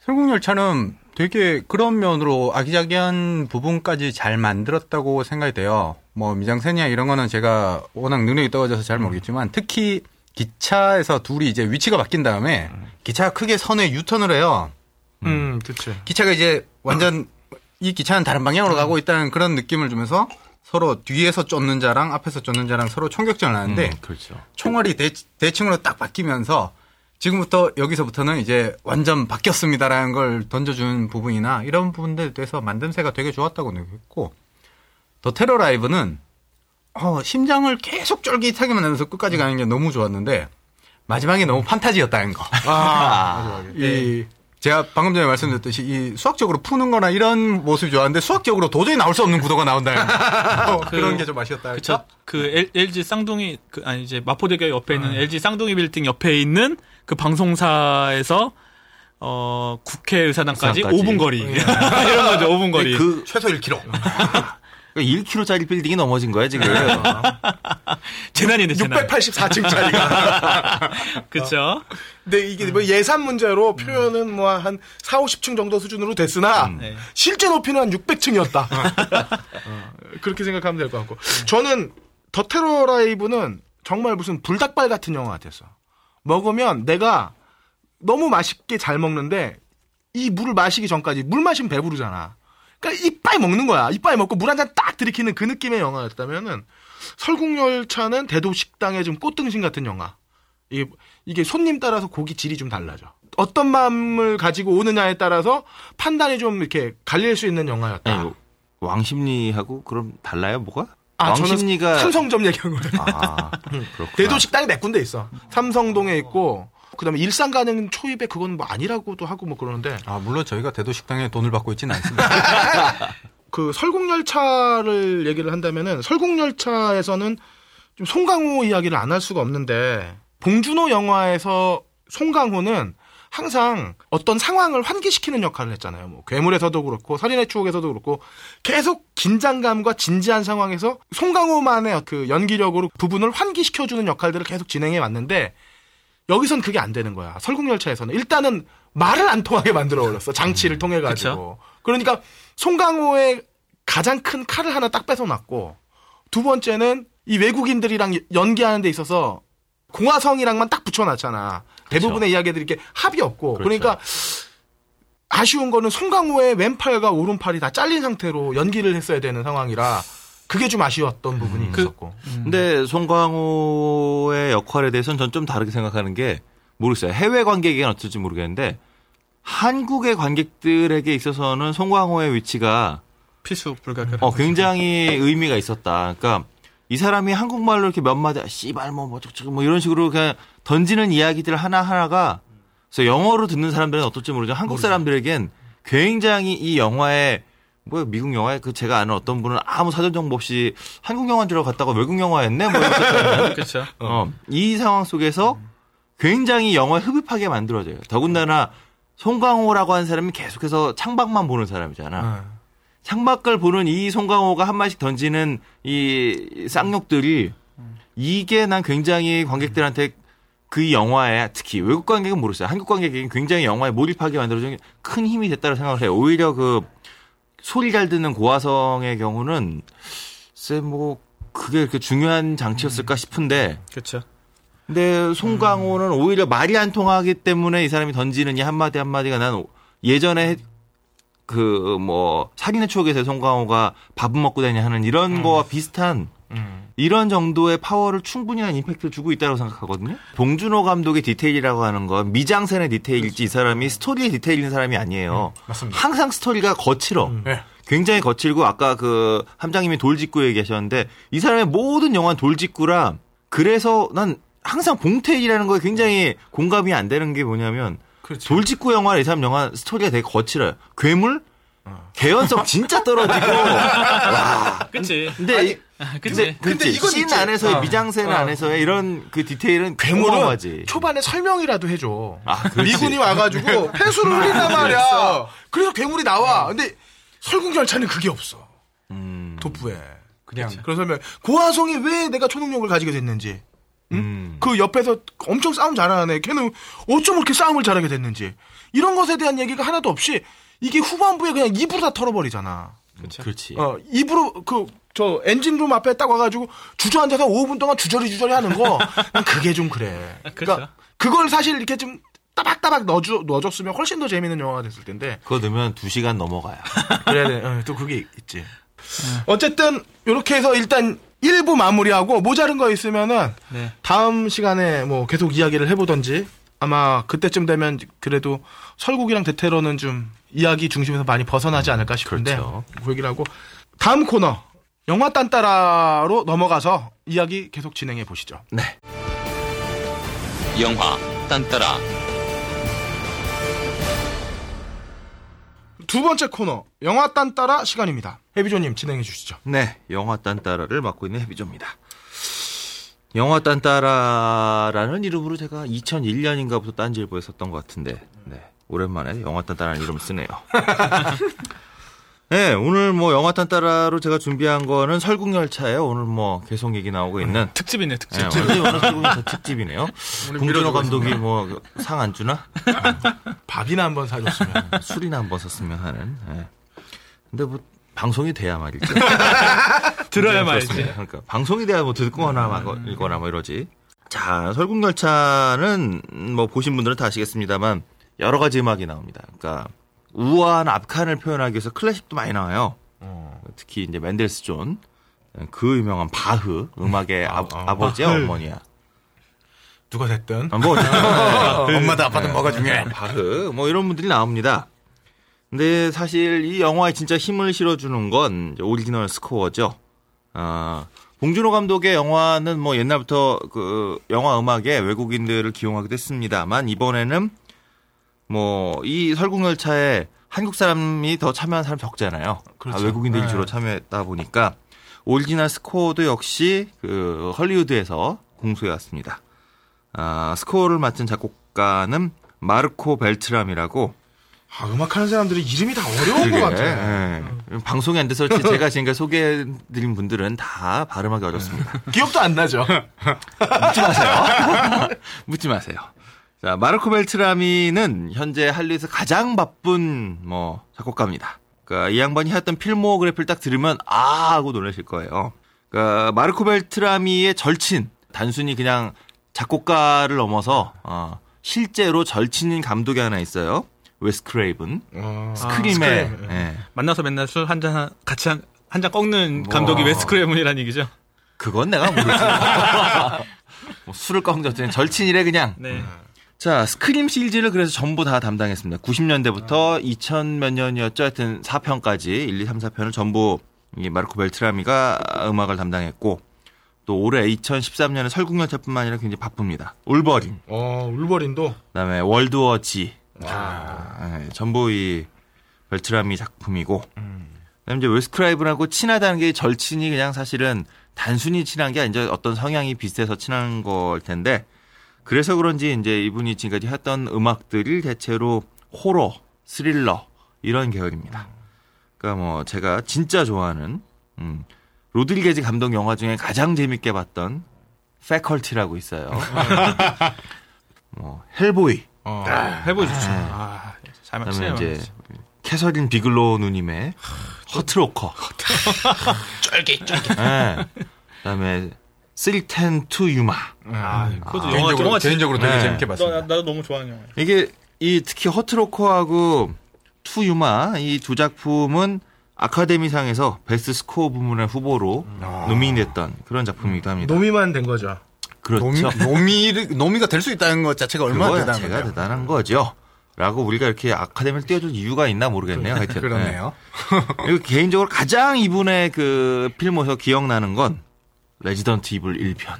설국열차는 되게 그런 면으로 아기자기한 부분까지 잘 만들었다고 생각이 돼요. 뭐 미장센이나 이런 거는 제가 워낙 능력이 떨어져서 잘 모르겠지만 특히 기차에서 둘이 이제 위치가 바뀐 다음에 기차가 크게 선에 유턴을 해요. 그렇죠. 기차가 이제 완전 이 기차는 다른 방향으로 가고 있다는 그런 느낌을 주면서 서로 뒤에서 쫓는 자랑 앞에서 쫓는 자랑 서로 총격전을 하는데 그렇죠. 총알이 대칭으로 딱 바뀌면서 지금부터 여기서부터는 이제 완전 바뀌었습니다라는 걸 던져준 부분이나 이런 부분들에 대해서 만듦새가 되게 좋았다고 느꼈고 더 테러 라이브는 심장을 계속 쫄깃하게 만들면서 끝까지 가는 게 너무 좋았는데 마지막에 너무 판타지였다는 거. 아, 이 제가 방금 전에 말씀드렸듯이 이 수학적으로 푸는 거나 이런 모습이 좋았는데 수학적으로 도저히 나올 수 없는 구도가 나온다는 그런 게 좀 아쉬웠다. 그쵸? 그 LG 쌍둥이 이제 마포대교 옆에 있는 LG 쌍둥이 빌딩 옆에 있는 그 방송사에서 국회의사당까지 5분 거리. 이런 거죠. 5분 거리. 그 최소 1km. 1km짜리 빌딩이 넘어진 거야 지금. 재난이네 재난. 684층짜리가. 그렇죠. 근데 이게 뭐 예산 문제로 표현은 뭐 한 4, 50층 정도 수준으로 됐으나 실제 높이는 한 600층이었다. 그렇게 생각하면 될 것 같고. 저는 더 테러 라이브는 정말 무슨 불닭발 같은 영화 같았어. 먹으면 내가 너무 맛있게 잘 먹는데 이 물을 마시기 전까지 물 마시면 배부르잖아. 그러니까 이빨 먹는 거야. 이빨 먹고 물 한 잔 딱 들이키는 그 느낌의 영화였다면은 설국열차는 대도식당의 좀 꽃등심 같은 영화. 이게 손님 따라서 고기 질이 좀 달라져. 어떤 마음을 가지고 오느냐에 따라서 판단이 좀 이렇게 갈릴 수 있는 영화였다. 아니, 왕십리하고 그럼 달라요 뭐가? 아, 왕십리가 저는 삼성점 얘기한 거예요. 아, 대도식당이 몇 군데 있어. 삼성동에 있고. 그다음에 일산 가는 초입에 그건 뭐 아니라고도 하고 뭐 그러는데. 아 물론 저희가 대도 식당에 돈을 받고 있지는 않습니다. 그 설국열차를 얘기를 한다면은 설국열차에서는 좀 송강호 이야기를 안 할 수가 없는데 봉준호 영화에서 송강호는 항상 어떤 상황을 환기시키는 역할을 했잖아요. 뭐 괴물에서도 그렇고 살인의 추억에서도 그렇고 계속 긴장감과 진지한 상황에서 송강호만의 그 연기력으로 부분을 환기시켜주는 역할들을 계속 진행해 왔는데. 여기선 그게 안 되는 거야. 설국열차에서는 일단은 말을 안 통하게 만들어 버렸어. 장치를 통해 가지고. 그러니까 송강호의 가장 큰 칼을 하나 딱 뺏어놨고 두 번째는 이 외국인들이랑 연기하는 데 있어서 공화성이랑만 딱 붙여놨잖아. 대부분의 그렇죠. 이야기들이 이렇게 합이 없고 그렇죠. 그러니까 아쉬운 거는 송강호의 왼팔과 오른팔이 다 잘린 상태로 연기를 했어야 되는 상황이라 그게 좀 아쉬웠던 부분이 있었고. 근데 송강호의 역할에 대해서는 전 좀 다르게 생각하는 게 모르겠어요. 해외 관객에게는 어떨지 모르겠는데 한국의 관객들에게 있어서는 송강호의 위치가 필수 불가결한. 굉장히 의미가 있었다. 그러니까 이 사람이 한국말로 이렇게 몇 마디 씨발 뭐 이런 식으로 그냥 던지는 이야기들 하나하나가 그래서 영어로 듣는 사람들은 어떨지 모르지만 한국 사람들에겐 굉장히 이 영화의 뭐 미국 영화에 그 제가 아는 어떤 분은 아무 사전 정보 없이 한국 영화인 줄 알고 갔다가 외국 영화였네 뭐 그렇죠. 이 상황 속에서 굉장히 영화에 흡입하게 만들어져요. 더군다나 송강호라고 하는 사람이 계속해서 창밖만 보는 사람이잖아. 창밖을 보는 이 송강호가 한 마디씩 던지는 이 쌍욕들이 이게 난 굉장히 관객들한테 그 영화에 특히 외국 관객은 모르겠어요. 한국 관객은 굉장히 영화에 몰입하게 만들어준 큰 힘이 됐다고 생각을 해요. 오히려 그 소리 잘 듣는 고화성의 경우는 글쎄 뭐 그게 그렇게 중요한 장치였을까 싶은데 그렇죠. 근데 송강호는 오히려 말이 안 통하기 때문에 이 사람이 던지는 이 한마디 한마디가 난 예전에 그 뭐 살인의 추억에서 송강호가 밥은 먹고 다니냐 하는 이런 거와 비슷한 이런 정도의 파워를 충분히 한 임팩트를 주고 있다고 생각하거든요. 봉준호 감독의 디테일이라고 하는 건 미장센의 디테일이지 이 사람이 스토리의 디테일인 사람이 아니에요. 맞습니다. 항상 스토리가 거칠어. 굉장히 거칠고 아까 그 함장님이 돌직구 얘기하셨는데 이 사람의 모든 영화는 돌직구라 그래서 난 항상 봉태일이라는 거에 굉장히 공감이 안 되는 게 뭐냐면 그렇죠. 돌직구 영화는 이 사람 영화 스토리가 되게 거칠어요. 괴물? 개연성 진짜 떨어지고. 와. 그치. 근데 이건 씬 안에서의 미장센 안에서의 이런 그 디테일은 괴물은 초반에 설명이라도 해줘. 아, 미군이 와가지고 폐수를 흘린단 말이야. 그래서 괴물이 나와. 근데 설국열차는 그게 없어. 돋부에. 그냥. 그치. 그런 설명. 고화성이 왜 내가 초능력을 가지게 됐는지. 응? 그 옆에서 엄청 싸움 잘하는 애. 걔는 어쩜 그렇게 싸움을 잘하게 됐는지. 이런 것에 대한 얘기가 하나도 없이 이게 후반부에 그냥 입으로 다 털어버리잖아. 그렇지. 입으로 저 엔진룸 앞에 딱 와가지고 주저앉아서 5분 동안 주저리 하는 거. 난 그게 좀 그래. 그러니까 그걸 사실 이렇게 좀 따박따박 넣어줬으면 훨씬 더 재미있는 영화가 됐을 텐데. 그거 넣으면 2시간 넘어가요. 그래야 돼. 어, 또 그게 있지. 어쨌든 이렇게 해서 일단 1부 마무리하고 모자른 거 있으면은 네. 다음 시간에 뭐 계속 이야기를 해보던지 아마 그때쯤 되면 그래도 설국이랑 대테러는 좀 이야기 중심에서 많이 벗어나지 않을까 싶은데 그렇죠. 그 얘기를 하고 다음 코너 영화 딴따라로 넘어가서 이야기 계속 진행해 보시죠. 네. 영화 딴따라 두 번째 코너 영화 딴따라 시간입니다. 해비조님 진행해 주시죠. 네, 영화 딴따라를 맡고 있는 해비조입니다. 영화 딴따라라는 이름으로 제가 2001년인가부터 딴지일보에 썼던 것 같은데 네, 오랜만에 영화 딴따라는 이름을 쓰네요. 네, 오늘 뭐 영화 딴따라로 제가 준비한 거는 설국열차예요. 오늘 뭐 계속 얘기 나오고 있는 특집이네, 특집. 네, 오늘 설국열차 특집이네요. 봉준호 감독이 뭐 상 안 주나? 밥이나 한번 사줬으면, 술이나 한번 샀으면 하는. 네. 근데 뭐 방송이 돼야 말이지. 들어야 말이지. 그러니까 방송이 돼야 뭐 듣거나 막 읽거나 뭐 이러지. 자, 설국열차는 뭐 보신 분들은 다 아시겠습니다만 여러 가지 음악이 나옵니다. 그러니까. 우아한 앞칸을 표현하기 위해서 클래식도 많이 나와요. 특히 이제 맨델스존 그 유명한 바흐 음악의 아버지야 어머니야. 누가 됐든 뭐 엄마든 아빠든 뭐가 중요해. 바흐 뭐 이런 분들이 나옵니다. 근데 사실 이 영화에 진짜 힘을 실어주는 건 오리지널 스코어죠. 봉준호 감독의 영화는 뭐 옛날부터 그 영화 음악에 외국인들을 기용하기도 했습니다만 이번에는 뭐 이 설국열차에 한국 사람이 더 참여한 사람 적잖아요. 그렇죠. 아, 외국인들이 네. 주로 참여했다 보니까 오리지널 스코어도 역시 그 헐리우드에서 공수해왔습니다. 아, 스코어를 맡은 작곡가는 마르코 벨트람이라고. 아, 음악하는 사람들이 이름이 다 어려운 것 같아요. 네. 방송이 안 돼서 제가 지금까지 소개해드린 분들은 다 발음하기 어렵습니다. 기억도 안 나죠. 묻지 마세요. 묻지 마세요. 자, 마르코 벨트라미는 현재 한류에서 가장 바쁜 뭐 작곡가입니다. 그러니까 이 양반이 했던 필모그래피를 딱 들으면 아 하고 놀라실 거예요. 그러니까 마르코 벨트라미의 절친, 단순히 그냥 작곡가를 넘어서 실제로 절친인 감독이 하나 있어요. 웨스 크레이븐, 스크림에 스크림. 예. 만나서 맨날 술 한잔 같이 한잔 꺾는 감독이 웨스 크레이븐이라는 얘기죠. 그건 내가 모르지. 뭐 술을 꺾는 절친, 절친이래 그냥. 네. 자, 스크림 시리즈를 그래서 전부 다 담당했습니다. 90년대부터 2000몇 년이었죠. 하여튼 4편까지 1, 2, 3, 4편을 전부 이 마르코 벨트라미가 음악을 담당했고 또 올해 2013년에 설국열차뿐만 아니라 굉장히 바쁩니다. 울버린. 울버린도. 그다음에 월드워 G. 네, 전부 이 벨트라미 작품이고. 그다음에 이제 웨스 크레이븐하고 친하다는 게 절친이 그냥 사실은 단순히 친한 게 아니라 어떤 성향이 비슷해서 친한 걸 텐데 그래서 그런지 이제 이분이 지금까지 했던 음악들이 대체로 호러, 스릴러 이런 계열입니다. 그러니까 뭐 제가 진짜 좋아하는 로드리게즈 감독 영화 중에 가장 재밌게 봤던 패컬티라고 있어요. 뭐 헬보이. 헬보이 좋죠. 잘 맞네요. 이제 캐서린 비글로우 누님의 허트로커. 쫄깃쫄깃. 네. 그다음에 310 to Yuma. 그것도 영화 개인적으로 되게 재밌게 봤습니다. 나도 너무 좋아하는 영화. 이게 이 특히 허트로커하고 투 유마 이 두 작품은 아카데미상에서 베스트 스코어 부문의 후보로 노미됐던 그런 작품이기도 합니다. 노미만 된 거죠. 그렇죠. 노미가 될 수 있다는 것 자체가 얼마나 대단한 거죠. 제가 대단한 거죠. 라고 우리가 이렇게 아카데미를 띄워줄 이유가 있나 모르겠네요. 하여튼. 그러네요. 그리고 개인적으로 가장 이분의 그 필모에서 기억나는 건 레지던트 이블 1편.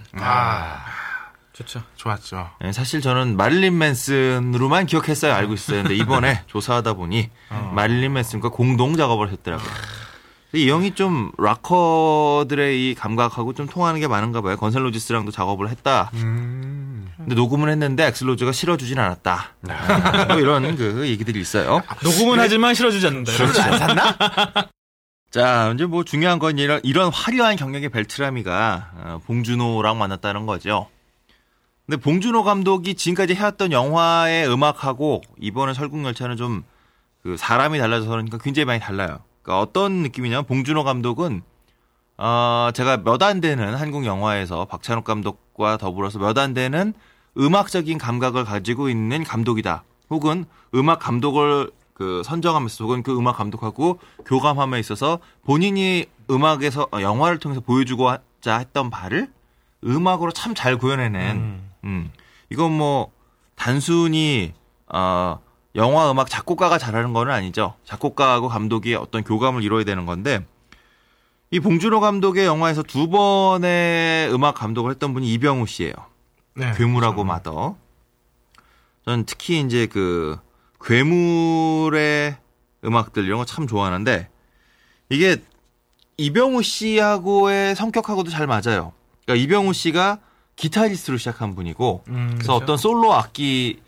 좋죠. 좋았죠. 네, 사실 저는 마릴린 맨슨으로만 기억했어요. 알고 있어요. 근데 이번에 조사하다 보니 마릴린 맨슨과 공동 작업을 했더라고요. 이 형이 좀 락커들의 이 감각하고 좀 통하는 게 많은가 봐요. 건셀로지스랑도 작업을 했다. 근데 녹음은 했는데 엑슬로즈가 실어주진 않았다. 뭐 이런 그 얘기들이 있어요. 녹음은 하지만 실어주지 않는다. 실어주지 않았나? 자, 이제 뭐 중요한 건 이런 화려한 경력의 벨트라미가 봉준호랑 만났다는 거죠. 근데 봉준호 감독이 지금까지 해왔던 영화의 음악하고 이번에 설국열차는 좀 그 사람이 달라져서 그러니까 굉장히 많이 달라요. 그러니까 어떤 느낌이냐면 봉준호 감독은 제가 몇 안 되는 한국 영화에서 박찬욱 감독과 더불어서 몇 안 되는 음악적인 감각을 가지고 있는 감독이다. 혹은 음악 감독을 그 선정하면서 혹은 그 음악 감독하고 교감함에 있어서 본인이 음악에서 영화를 통해서 보여주고자 했던 바를 음악으로 참 잘 구현해낸. 이건 뭐 단순히 영화 음악 작곡가가 잘하는 건 아니죠. 작곡가하고 감독이 어떤 교감을 이뤄야 되는 건데 이 봉준호 감독의 영화에서 두 번의 음악 감독을 했던 분이 이병우 씨예요. 네, 괴물하고 마더. 전 특히 이제 그 괴물의 음악들 이런 거 참 좋아하는데 이게 이병우 씨하고의 성격하고도 잘 맞아요. 그러니까 이병우 씨가 기타리스트로 시작한 분이고 그래서 그렇죠. 어떤 솔로 악기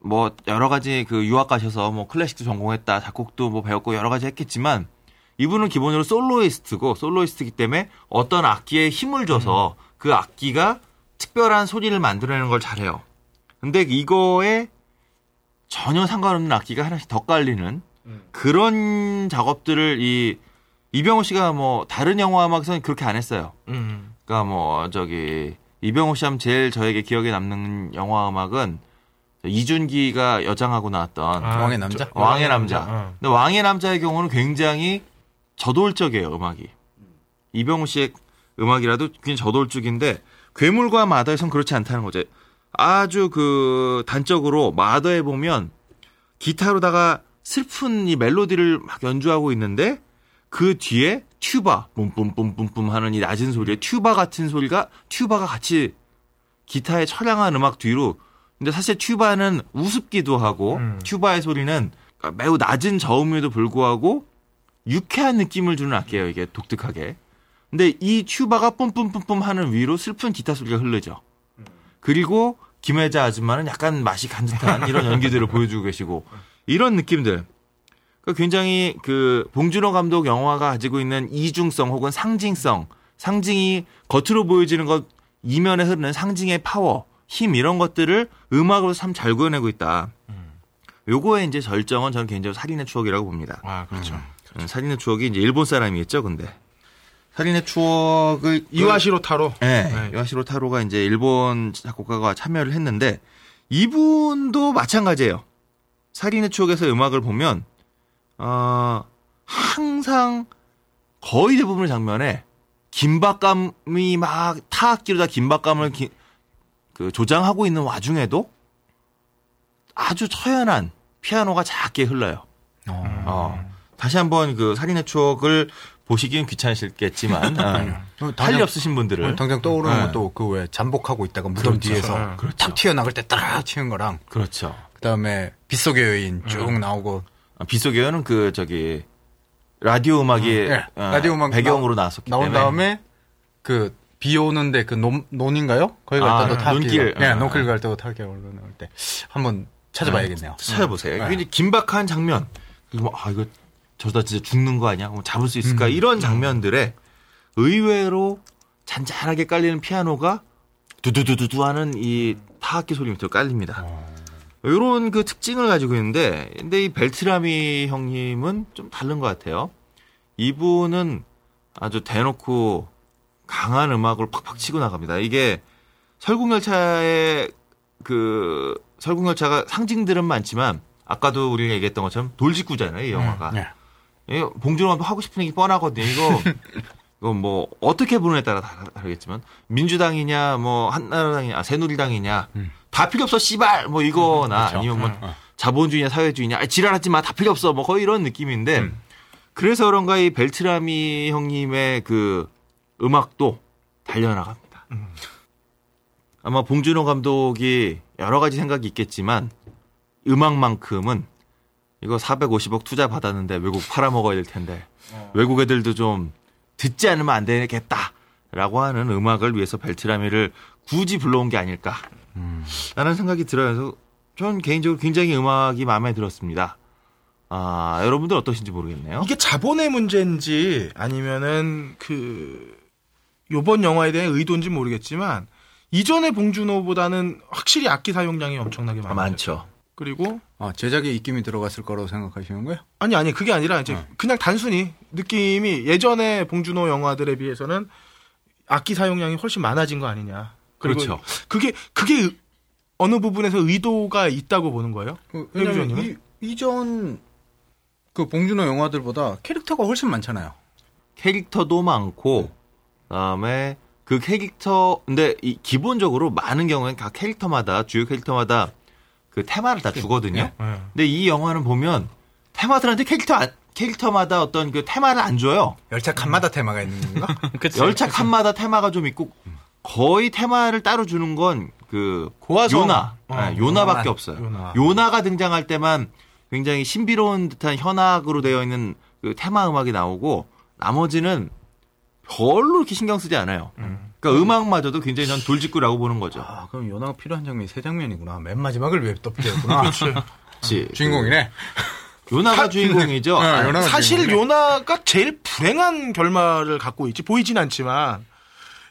뭐 여러 가지 그 유학 가셔서 뭐 클래식도 전공했다, 작곡도 뭐 배웠고 여러 가지 했겠지만 이분은 기본적으로 솔로이스트고 솔로이스트이기 때문에 어떤 악기에 힘을 줘서 그 악기가 특별한 소리를 만들어내는 걸 잘해요. 근데 이거에 전혀 상관없는 악기가 하나씩 더 깔리는 그런 작업들을 이병호 씨가 뭐 다른 영화 음악에서는 그렇게 안 했어요. 그러니까 뭐 저기 이병호 씨 하면 제일 저에게 기억에 남는 영화 음악은 이준기가 여장하고 나왔던 왕의 남자? 왕의 남자. 근데 왕의 남자의 경우는 굉장히 저돌적이에요, 음악이. 이병호 씨의 음악이라도 굉장히 저돌적인데 괴물과 마더에선 그렇지 않다는 거죠. 아주 그 단적으로 마더에 보면 기타로다가 슬픈 이 멜로디를 막 연주하고 있는데 그 뒤에 튜바 뿜뿜뿜뿜 하는 이 낮은 소리에 튜바 같은 소리가 튜바가 같이 기타에 처량한 음악 뒤로 근데 사실 튜바는 우습기도 하고 튜바의 소리는 매우 낮은 저음에도 불구하고 유쾌한 느낌을 주는 악기예요. 이게 독특하게. 근데 이 튜바가 뿜뿜뿜뿜 하는 위로 슬픈 기타 소리가 흐르죠. 그리고 김혜자 아줌마는 약간 맛이 간 듯한 이런 연기들을 보여주고 계시고 이런 느낌들. 그러니까 굉장히 그 봉준호 감독 영화가 가지고 있는 이중성 혹은 상징성, 상징이 겉으로 보여지는 것 이면에 흐르는 상징의 파워, 힘 이런 것들을 음악으로 참 잘 구현하고 있다. 요거의 이제 절정은 저는 개인적으로 살인의 추억이라고 봅니다. 아 그렇죠. 그렇죠. 살인의 추억이 이제 일본 사람이겠죠, 근데. 살인의 추억을 이와시로 타로. 네. 이와시로 타로가 이제 일본 작곡가가 참여를 했는데 이분도 마찬가지예요. 살인의 추억에서 음악을 보면 항상 거의 대부분의 장면에 긴박감이 막 타악기로다 긴박감을 그 조장하고 있는 와중에도 아주 처연한 피아노가 작게 흘러요. 다시 한번 그 살인의 추억을 보시기엔 귀찮으시겠지만 할 일 없으신 분들은 당장 떠오르는 것도 그 왜 잠복하고 있다가 무덤 그렇죠. 뒤에서 탁 그렇죠. 튀어나갈 때 따라 치는 거랑 그렇죠. 그다음에 빗속의 여인 쭉 나오고 빗속의 여인은 그 저기 라디오 음악이 라디오 음악 배경으로 나왔었기 나온 때문에 다음에 그 비 오는데 그 논인가요? 거기 갈 때도 타기. 논길. 네, 논길 갈 때도 타기 올라올 때 한번 찾아봐야겠네요. 찾아보세요. 굉장히 긴박한 장면. 뭐 이거 저러다 진짜 죽는 거 아니야? 잡을 수 있을까? 이런 장면들에 의외로 잔잔하게 깔리는 피아노가 두두두두 하는 이 타악기 소리 밑으로 깔립니다. 이런 그 특징을 가지고 있는데, 근데 이 벨트라미 형님은 좀 다른 것 같아요. 이분은 아주 대놓고 강한 음악으로 팍팍 치고 나갑니다. 이게 설국열차가 상징들은 많지만, 아까도 우리가 얘기했던 것처럼 돌직구잖아요, 이 영화가. 봉준호 감독 하고 싶은 얘기 뻔하거든요. 이거 뭐 어떻게 보느냐에 따라 다르겠지만 민주당이냐 뭐 한나라당이냐 새누리당이냐 다 필요 없어 씨발 뭐 이거나 그렇죠. 아니면 뭐 자본주의냐 사회주의냐 지랄하지 마 다 필요 없어 뭐 거의 이런 느낌인데 그래서 그런가 이 벨트라미 형님의 그 음악도 달려나갑니다. 아마 봉준호 감독이 여러 가지 생각이 있겠지만 음악만큼은 이거 450억 투자 받았는데 외국 팔아먹어야 될 텐데 외국 애들도 좀 듣지 않으면 안 되겠다라고 하는 음악을 위해서 벨트라미를 굳이 불러온 게 아닐까 라는 생각이 들어서 전 개인적으로 굉장히 음악이 마음에 들었습니다. 여러분들 어떠신지 모르겠네요. 이게 자본의 문제인지 아니면은 그 요번 영화에 대한 의도인지 모르겠지만 이전에 봉준호보다는 확실히 악기 사용량이 엄청나게 많죠. 그리고 제작에 입김이 들어갔을 거라고 생각하시는 거예요? 아니 그게 아니라 이제 그냥 단순히 느낌이 예전에 봉준호 영화들에 비해서는 악기 사용량이 훨씬 많아진 거 아니냐. 그리고 그렇죠. 그게 어느 부분에서 의도가 있다고 보는 거예요? 왜냐면 이전 그 봉준호 영화들보다 캐릭터가 훨씬 많잖아요. 캐릭터도 많고 그다음에 그 캐릭터 근데 이 기본적으로 많은 경우에는 각 캐릭터마다 주요 캐릭터마다 그 테마를 다 주거든요. 네. 근데 이 영화는 보면 테마들한테 캐릭터마다 어떤 그 테마를 안 줘요. 열차 칸마다 테마가 있는 건가? 열차 칸마다 테마가 좀 있고 거의 테마를 따로 주는 건 그 요나, 네, 요나밖에 없어요. 요나가 등장할 때만 굉장히 신비로운 듯한 현악으로 되어 있는 그 테마 음악이 나오고 나머지는 별로 이렇게 신경 쓰지 않아요. 그러니까 음악마저도 굉장히 전 돌직구라고 보는 거죠. 아, 그럼 요나가 필요한 장면이 세 장면이구나. 맨 마지막을 웹덮개였구나. 그렇지. 주인공이네. 요나가 주인공이죠. 네, 요나가 사실 주인공이네. 요나가 제일 불행한 결말을 갖고 있지. 보이진 않지만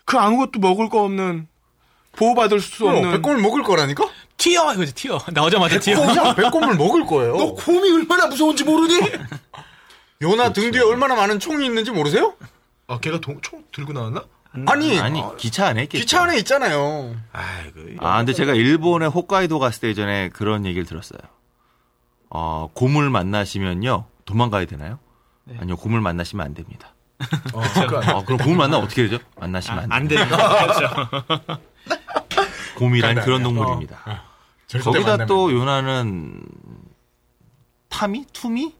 그 아무것도 먹을 거 없는 보호받을 수 없는 백곰을 먹을 거라니까? 티어 이거지 티어. 나오자마자 티어. 백곰을 먹을 거예요. 너 곰이 얼마나 무서운지 모르니? 요나 등 뒤에 얼마나 많은 총이 있는지 모르세요? 아, 걔가 총 들고 나왔나? 아니 기차 안에 있겠죠. 기차 안에 있잖아요. 아이고. 아, 근데 제가 일본에 홋카이도 갔을 때 예전에 그런 얘기를 들었어요. 곰을 만나시면요 도망가야 되나요? 네. 아니요, 곰을 만나시면 안 됩니다. 그럼 곰을 만나면 어떻게 되죠? 만나시면 안 됩니다. 그렇죠. 곰이란 그런 동물입니다. 거기다 또 요나는 타미? 투미?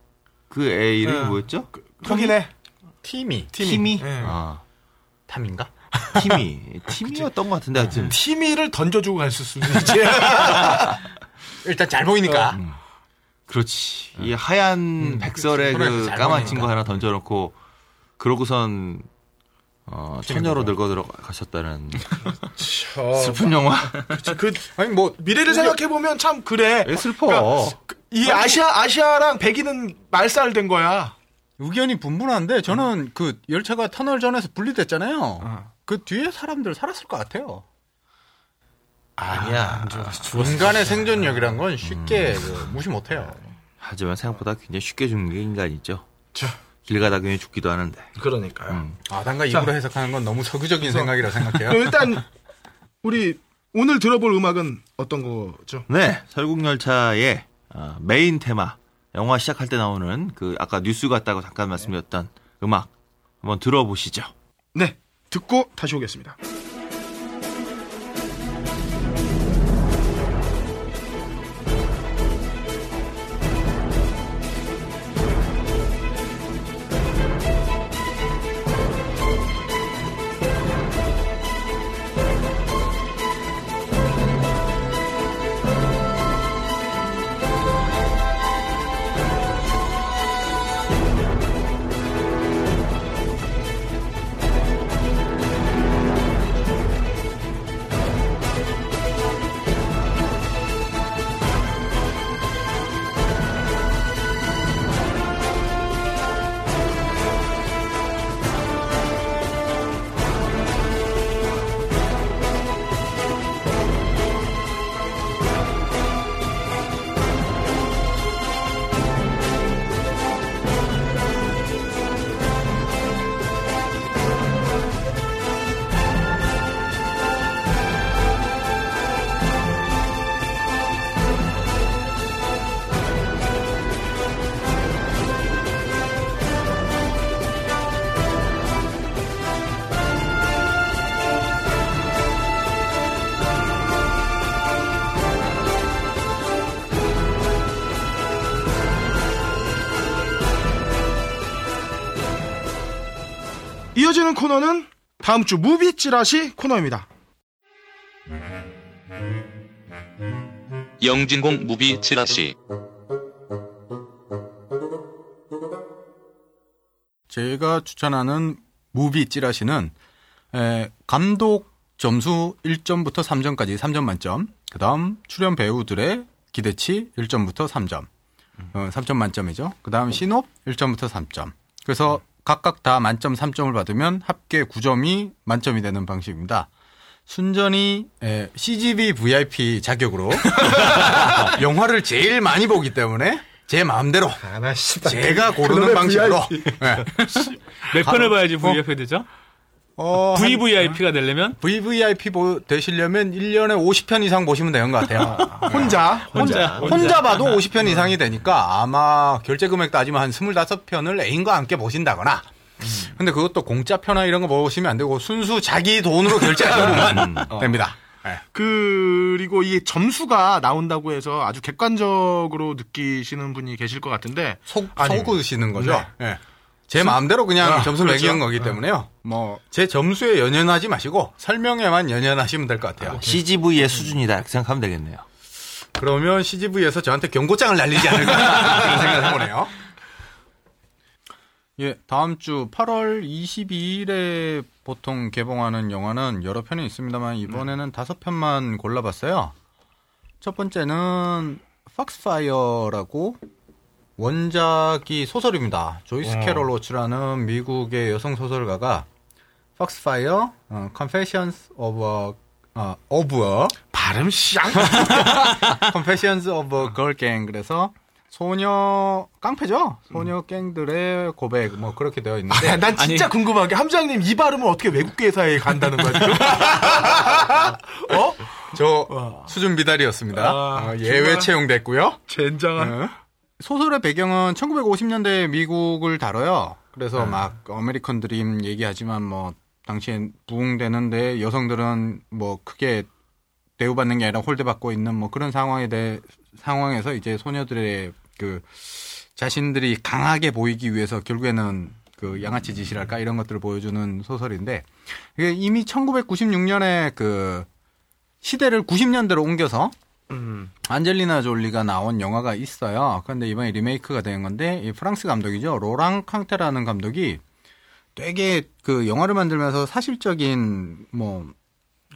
그 애 이름이 뭐였죠? 거기네. 티미. 네. 아. 탐인가? 티미였던 것 같은데, 하여튼. 티미를 던져주고 갈 수 있지. 일단 잘 보이니까. 그렇지. 이 하얀 백설에 그 까만 친구 하나 던져놓고, 그러고선, 처녀로 늙어들어가셨다는 슬픈 영화. 그, 아니, 뭐, 미래를 생각해보면 참 그래. 왜 슬퍼? 그러니까 이 아시아랑 백인은 말살된 거야. 의견이 분분한데 저는 그 열차가 터널전에서 분리됐잖아요. 그 뒤에 사람들 살았을 것 같아요. 아니야. 인간의 생존력이란 건 쉽게 무시 못해요. 하지만 생각보다 굉장히 쉽게 죽는 게 인간이죠. 길 가다 그냥 죽기도 하는데. 그러니까요. 아단과 입으로 해석하는 건 너무 서구적인 생각이라 생각해요. 일단 우리 오늘 들어볼 음악은 어떤 거죠? 네. 설국열차의 메인 테마. 영화 시작할 때 나오는 그 아까 뉴스 같다고 잠깐 말씀드렸던 음악 한번 들어보시죠. 네, 듣고 다시 오겠습니다. 이어지는 코너는 다음 주 무비 찌라시 코너입니다. 영진공 무비 찌라시. 제가 추천하는 무비 찌라시는 감독 점수 1점부터 3점까지 3점 만점, 그 다음 출연 배우들의 기대치 1점부터 3점, 3점 만점이죠. 그 다음 신업 1점부터 3점. 그래서 각각 다 만점 3점을 받으면 합계 9점이 만점이 되는 방식입니다. 순전히 CGV VIP 자격으로 영화를 제일 많이 보기 때문에 제 마음대로 제가 고르는 방식으로 몇 편을 봐야지 VIP가 되죠? VVIP가 되려면? VVIP 되시려면 1년에 50편 이상 보시면 되는 것 같아요. 혼자 봐도 50편 이상이 되니까 아마 결제 금액 따지면 한 25편을 애인과 함께 보신다거나. 근데 그것도 공짜 편화 이런 거 보시면 안 되고 순수 자기 돈으로 결제하면 됩니다. 네. 그리고 이게 점수가 나온다고 해서 아주 객관적으로 느끼시는 분이 계실 것 같은데 속으시는 거죠. 네. 네. 제 마음대로 그냥 점수 매기는 거기 때문에요. 뭐 제 점수에 연연하지 마시고 설명에만 연연하시면 될 것 같아요. CGV의 수준이다 이렇게 생각하면 되겠네요. 그러면 CGV에서 저한테 경고장을 날리지 않을까 그런 생각을 해보네요. 예, 다음 주 8월 22일에 보통 개봉하는 영화는 여러 편이 있습니다만 이번에는 5편만 골라봤어요. 첫 번째는 Foxfire라고 원작이 소설입니다. 조이스 캐롤 로치라는 미국의 여성 소설가가 Foxfire, Confessions of a 발음 시앙 Confessions of a Girl Gang 그래서 소녀 깡패죠? 소녀 갱들의 고백 뭐 그렇게 되어 있는데 아, 난 진짜 궁금한 게 함장님 이 발음은 어떻게 외국 회사에 간다는 거야 지금? 어? 저 수준 미달이었습니다. 예외 채용됐고요. 젠장한. 소설의 배경은 1950년대 미국을 다뤄요. 그래서 막 아메리칸 드림 얘기하지만 뭐 당시엔 부흥되는데 여성들은 뭐 크게 대우받는 게 아니라 홀대받고 있는 뭐 그런 상황에서 이제 소녀들의 그 자신들이 강하게 보이기 위해서 결국에는 그 양아치 짓이랄까 이런 것들을 보여주는 소설인데 이게 이미 1996년에 그 시대를 90년대로 옮겨서 안젤리나 졸리가 나온 영화가 있어요. 그런데 이번에 리메이크가 된 건데 이 프랑스 감독이죠. 로랑 캉테라는 감독이 되게 그 영화를 만들면서 사실적인 뭐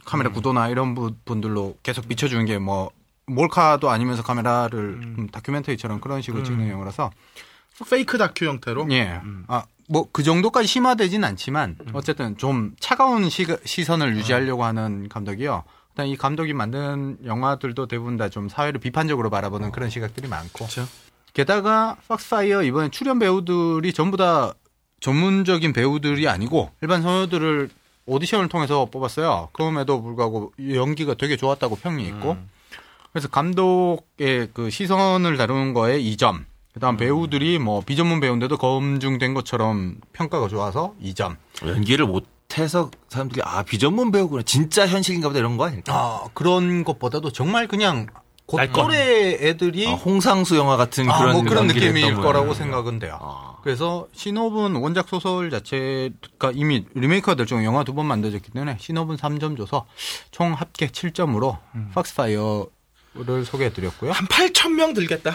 카메라 구도나 이런 분들로 계속 비춰주는 게 뭐 몰카도 아니면서 카메라를 다큐멘터리처럼 그런 식으로 찍는 영화라서 페이크 다큐 형태로? 예. 아, 뭐 그 정도까지 심화되진 않지만 어쨌든 좀 차가운 시선을 유지하려고 하는 감독이요. 일단 이 감독이 만든 영화들도 대부분 다 좀 사회를 비판적으로 바라보는 그런 시각들이 많고 그쵸. 게다가 팍스파이어 이번에 출연 배우들이 전부 다 전문적인 배우들이 아니고 일반 소녀들을 오디션을 통해서 뽑았어요. 그럼에도 불구하고 연기가 되게 좋았다고 평이 있고 그래서 감독의 그 시선을 다루는 거에 2점. 그다음 배우들이 뭐 비전문 배우인데도 검증된 것처럼 평가가 좋아서 2점. 연기를 못해서 사람들이 아 비전문 배우구나. 진짜 현실인가 보다 이런 거 아닐까? 아 그런 것보다도 정말 그냥 곧 또래 애들이 홍상수 영화 같은 그런 뭐 그런 느낌일 거라고 생각은 돼요. 그래서 신호분 원작 소설 자체가 이미 리메이크가 될 정도 영화 2번 만들어졌기 때문에 신호분 3점 줘서 총 합계 7점으로 팍스파이어 를 소개해드렸고요. 한 8,000명 들겠다.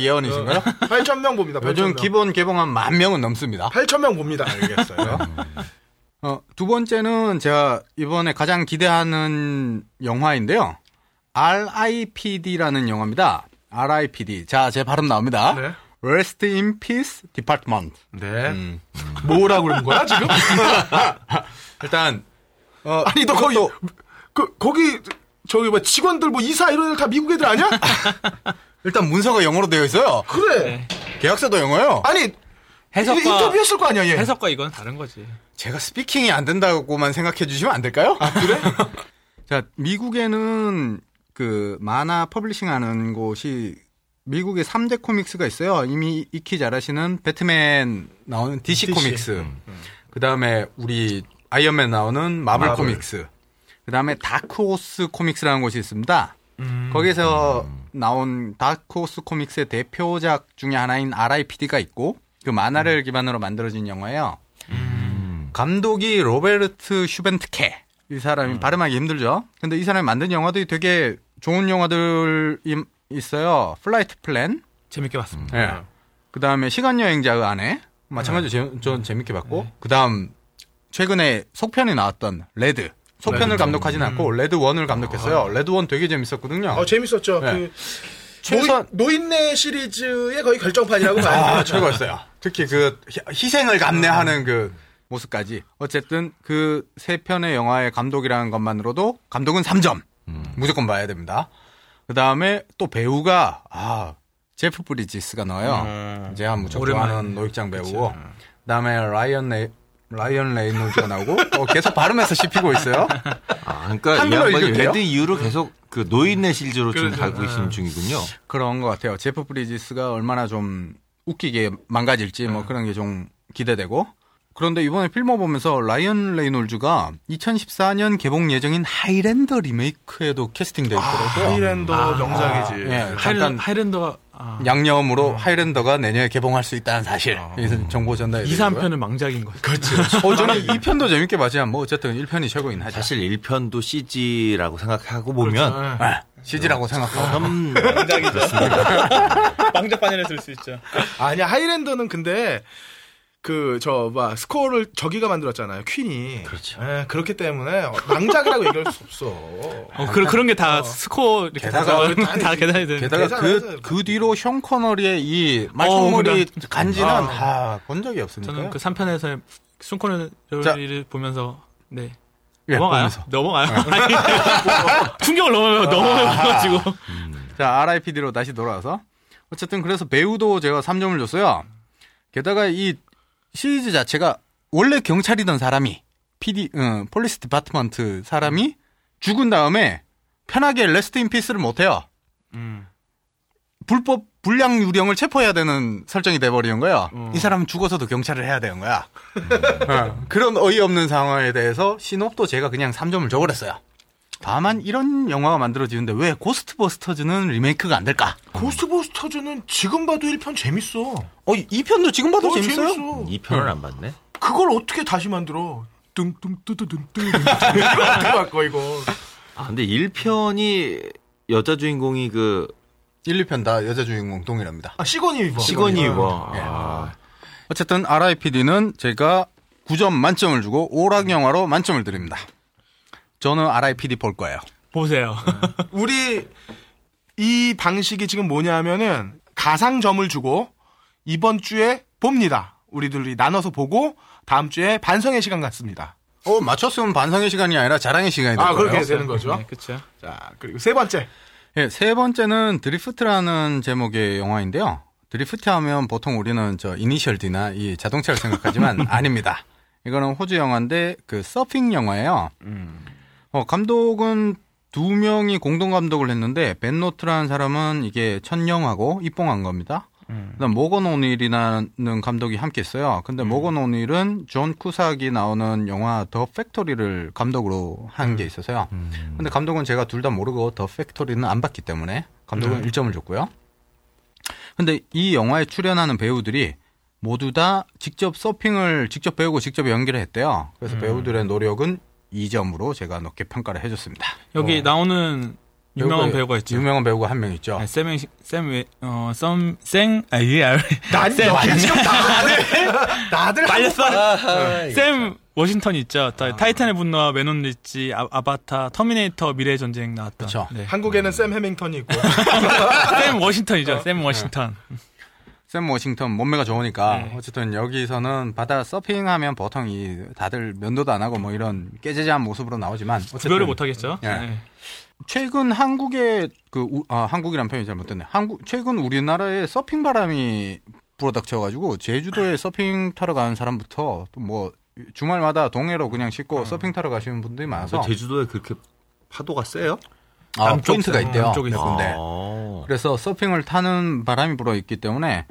예언이신가요? 8,000명 봅니다. 8,000명. 요즘 기본 개봉한 10,000명은 넘습니다. 8,000명 봅니다. 알겠어요. 두 번째는 제가 이번에 가장 기대하는 영화인데요. R.I.P.D라는 영화입니다. R.I.P.D. 자, 제 발음 나옵니다. 네. Rest in Peace Department. 네. 뭐라고 그런 거야 지금? 일단 아니 너 거기 거기 저기 뭐 직원들 뭐 이사 이런 애들 다 미국 애들 아니야? 일단 문서가 영어로 되어 있어요. 그래. 네. 계약서도 영어요. 아니 해석과 인터뷰했을 거 아니야 얘. 해석과 이건 다른 거지. 제가 스피킹이 안 된다고만 생각해 주시면 안 될까요? 아 그래? 자 미국에는 그 만화 퍼블리싱하는 곳이 미국의 3대 코믹스가 있어요. 이미 익히 잘 아시는 배트맨 나오는 DC 코믹스. 그 다음에 우리 아이언맨 나오는 마블. 코믹스. 그 다음에 다크호스 코믹스라는 곳이 있습니다. 거기서 나온 다크호스 코믹스의 대표작 중에 하나인 R.I.P.D가 있고 그 만화를 기반으로 만들어진 영화예요. 감독이 로베르트 슈벤트케. 이 사람이 발음하기 힘들죠. 근데 이 사람이 만든 영화들이 되게 좋은 영화들이 있어요. 플라이트 플랜. 재밌게 봤습니다. 네. 그 다음에 시간여행자의 아내. 마찬가지로 전 재밌게 봤고. 네. 그 다음 최근에 속편이 나왔던 레드. 속편을 감독하진 않고 레드1을 감독했어요. 레드1 되게 재밌었거든요. 재밌었죠. 네. 그 노인네 시리즈의 거의 결정판이라고 봐요. 최고였어요. 특히 그 희생을 감내하는 그 모습까지. 어쨌든 그 세 편의 영화의 감독이라는 것만으로도 감독은 3점. 무조건 봐야 됩니다. 그다음에 또 배우가 제프 브리지스가 나와요. 제가 무척 좋아하는 노익장 배우고. 그치. 그다음에 라이언 라이언 레이놀즈가 나오고 계속 발음해서 씹히고 있어요. 아, 그러니까 한글로 읽으면 돼요? 데드 이후로 계속 그 노인네 실제로 지금 가고 계신 중이군요. 그런 것 같아요. 제프 브리지스가 얼마나 좀 웃기게 망가질지 뭐 그런 게 좀 기대되고. 그런데 이번에 필모 보면서 라이언 레이놀즈가 2014년 개봉 예정인 하이랜더 리메이크에도 캐스팅되어 있더라고요. 아, 하이랜더 명작이지. 네, 잠깐 하이랜더가 양념으로 하이랜더가 내년에 개봉할 수 있다는 사실. 이것은 정보 전달이 2, 3편은 망작인 거죠. 그렇죠. 저는 2편도 재밌게 봤지만 뭐 어쨌든 1편이 최고인 하죠. 사실 1편도 CG라고 생각하고 보면 그렇죠. 네. CG라고 생각하고 망작이 됐습니다. 망작 반영했을 수 있죠. 아니야, 하이랜더는 근데 스코어를 저기가 만들었잖아요. 퀸이. 그렇죠. 예, 그렇기 때문에 망작이라고 얘기할 수 없어. 그런 게 다 스코어 다 계산이 되는. 게다가 그 뒤로 션 코너리의 이 말총머리 간지는 다 본 적이 없으니까. 저는 그 3편에서의 션 코너리를 보면서 네. 예, 넘어가요. 충격을 넘어가지고. 자, RIPD로 다시 돌아와서 어쨌든 그래서 배우도 제가 3점을 줬어요. 게다가 이 시리즈 자체가 원래 경찰이던 사람이 폴리스 디파트먼트 사람이 죽은 다음에 편하게 레스트 인 피스를 못해요. 불량 유령을 체포해야 되는 설정이 돼버리는 거예요. 이 사람은 죽어서도 경찰을 해야 되는 거야. 그런 어이없는 상황에 대해서 신업도 제가 그냥 3점을 줘버렸어요. 다만 이런 영화가 만들어지는데 왜 고스트버스터즈는 리메이크가 안 될까? 고스트버스터즈는 지금 봐도 1편 재밌어. 2편도 지금 봐도 재밌어요? 재밌어. 2편은 안 봤네. 그걸 어떻게 다시 만들어? 뚱뚱뚜뚜뚱뚱. 어떻게 바꿔 이거? 아, 근데 1편이 여자 주인공이 1, 2편 다 여자 주인공 동일합니다. 아, 시거니 위버. 예. 어쨌든 RIPD는 제가 9점 만점을 주고 오락 영화로 만점을 드립니다. 저는 RIPD 볼 거예요. 보세요. 우리 이 방식이 지금 뭐냐면은 가상점을 주고 이번 주에 봅니다. 우리들이 나눠서 보고 다음 주에 반성의 시간 같습니다. 맞췄으면 반성의 시간이 아니라 자랑의 시간이 될 거예요. 그렇게 되는 거죠. 네, 그렇죠. 자, 그리고 세 번째. 네, 세 번째는 드리프트라는 제목의 영화인데요. 드리프트 하면 보통 우리는 이니셜 D나 이 자동차를 생각하지만 아닙니다. 이거는 호주 영화인데 서핑 영화예요. 감독은 두 명이 공동 감독을 했는데 벤 노트라는 사람은 이게 첫 영화고 입봉한 겁니다. 그다음 모건 오닐이라는 감독이 함께 했어요. 근데 모건 오닐은 존 쿠삭이 나오는 영화 더 팩토리를 감독으로 한 게 있어서요. 근데 감독은 제가 둘 다 모르고 더 팩토리는 안 봤기 때문에 감독은 1점을 줬고요. 근데 이 영화에 출연하는 배우들이 모두 다 직접 서핑을 직접 배우고 직접 연기를 했대요. 그래서 배우들의 노력은 2점으로 제가 높게 평가를 해줬습니다. 여기 나오는 유명한 배우가 있죠. 유명한 배우가 한 명 있죠. 샘 워싱턴 있죠. 타이탄의 분노와 맨온 리치, 아바타, 터미네이터, 미래의 전쟁 나왔던. 그렇죠. 네. 한국에는 샘 해밍턴이 있고. 샘 워싱턴이죠. 샘 워싱턴. 샘 워싱턴 몸매가 좋으니까 어쨌든 여기서는 바다 서핑하면 보통 다들 면도도 안 하고 뭐 이런 깨재재한 모습으로 나오지만 구별을 못 하겠죠. 예. 네. 최근 한국의 한국이란 표현이 잘못됐네. 최근 우리나라에 서핑 바람이 불어닥쳐가지고 제주도에 서핑 타러 가는 사람부터 또 뭐 주말마다 동해로 그냥 싣고 서핑 타러 가시는 분들이 많아서 제주도에 그렇게 파도가 세요? 포인트가 있대요. 그래서 서핑을 타는 바람이 불어있기 때문에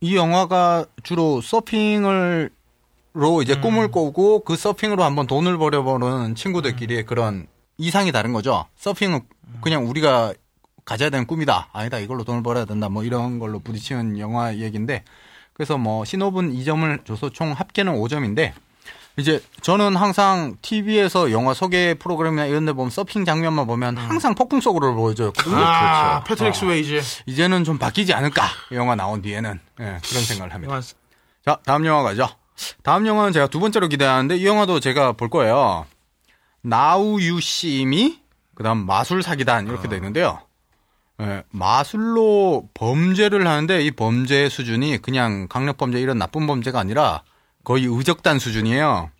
이 영화가 주로 서핑으로 이제 꿈을 꾸고 그 서핑으로 한번 돈을 벌여보는 친구들끼리의 그런 이상이 다른 거죠. 서핑은 그냥 우리가 가져야 되는 꿈이다. 아니다, 이걸로 돈을 벌어야 된다. 뭐 이런 걸로 부딪히는 영화 얘기인데 그래서 뭐 신호분 2점을 줘서 총 합계는 5점인데 이제 저는 항상 TV에서 영화 소개 프로그램이나 이런 데 보면 서핑 장면만 보면 항상 폭풍 속으로 보여줘요. 그렇죠. 패트릭 스웨이즈. 이제는 좀 바뀌지 않을까. 영화 나온 뒤에는. 네, 그런 생각을 합니다. 자, 다음 영화 가죠. 다음 영화는 제가 두 번째로 기대하는데 이 영화도 제가 볼 거예요. Now You See Me, 그다음 마술사기단 이렇게 돼 있는데요. 네, 마술로 범죄를 하는데 이 범죄 수준이 그냥 강력범죄 이런 나쁜 범죄가 아니라 거의 의적단 수준이에요.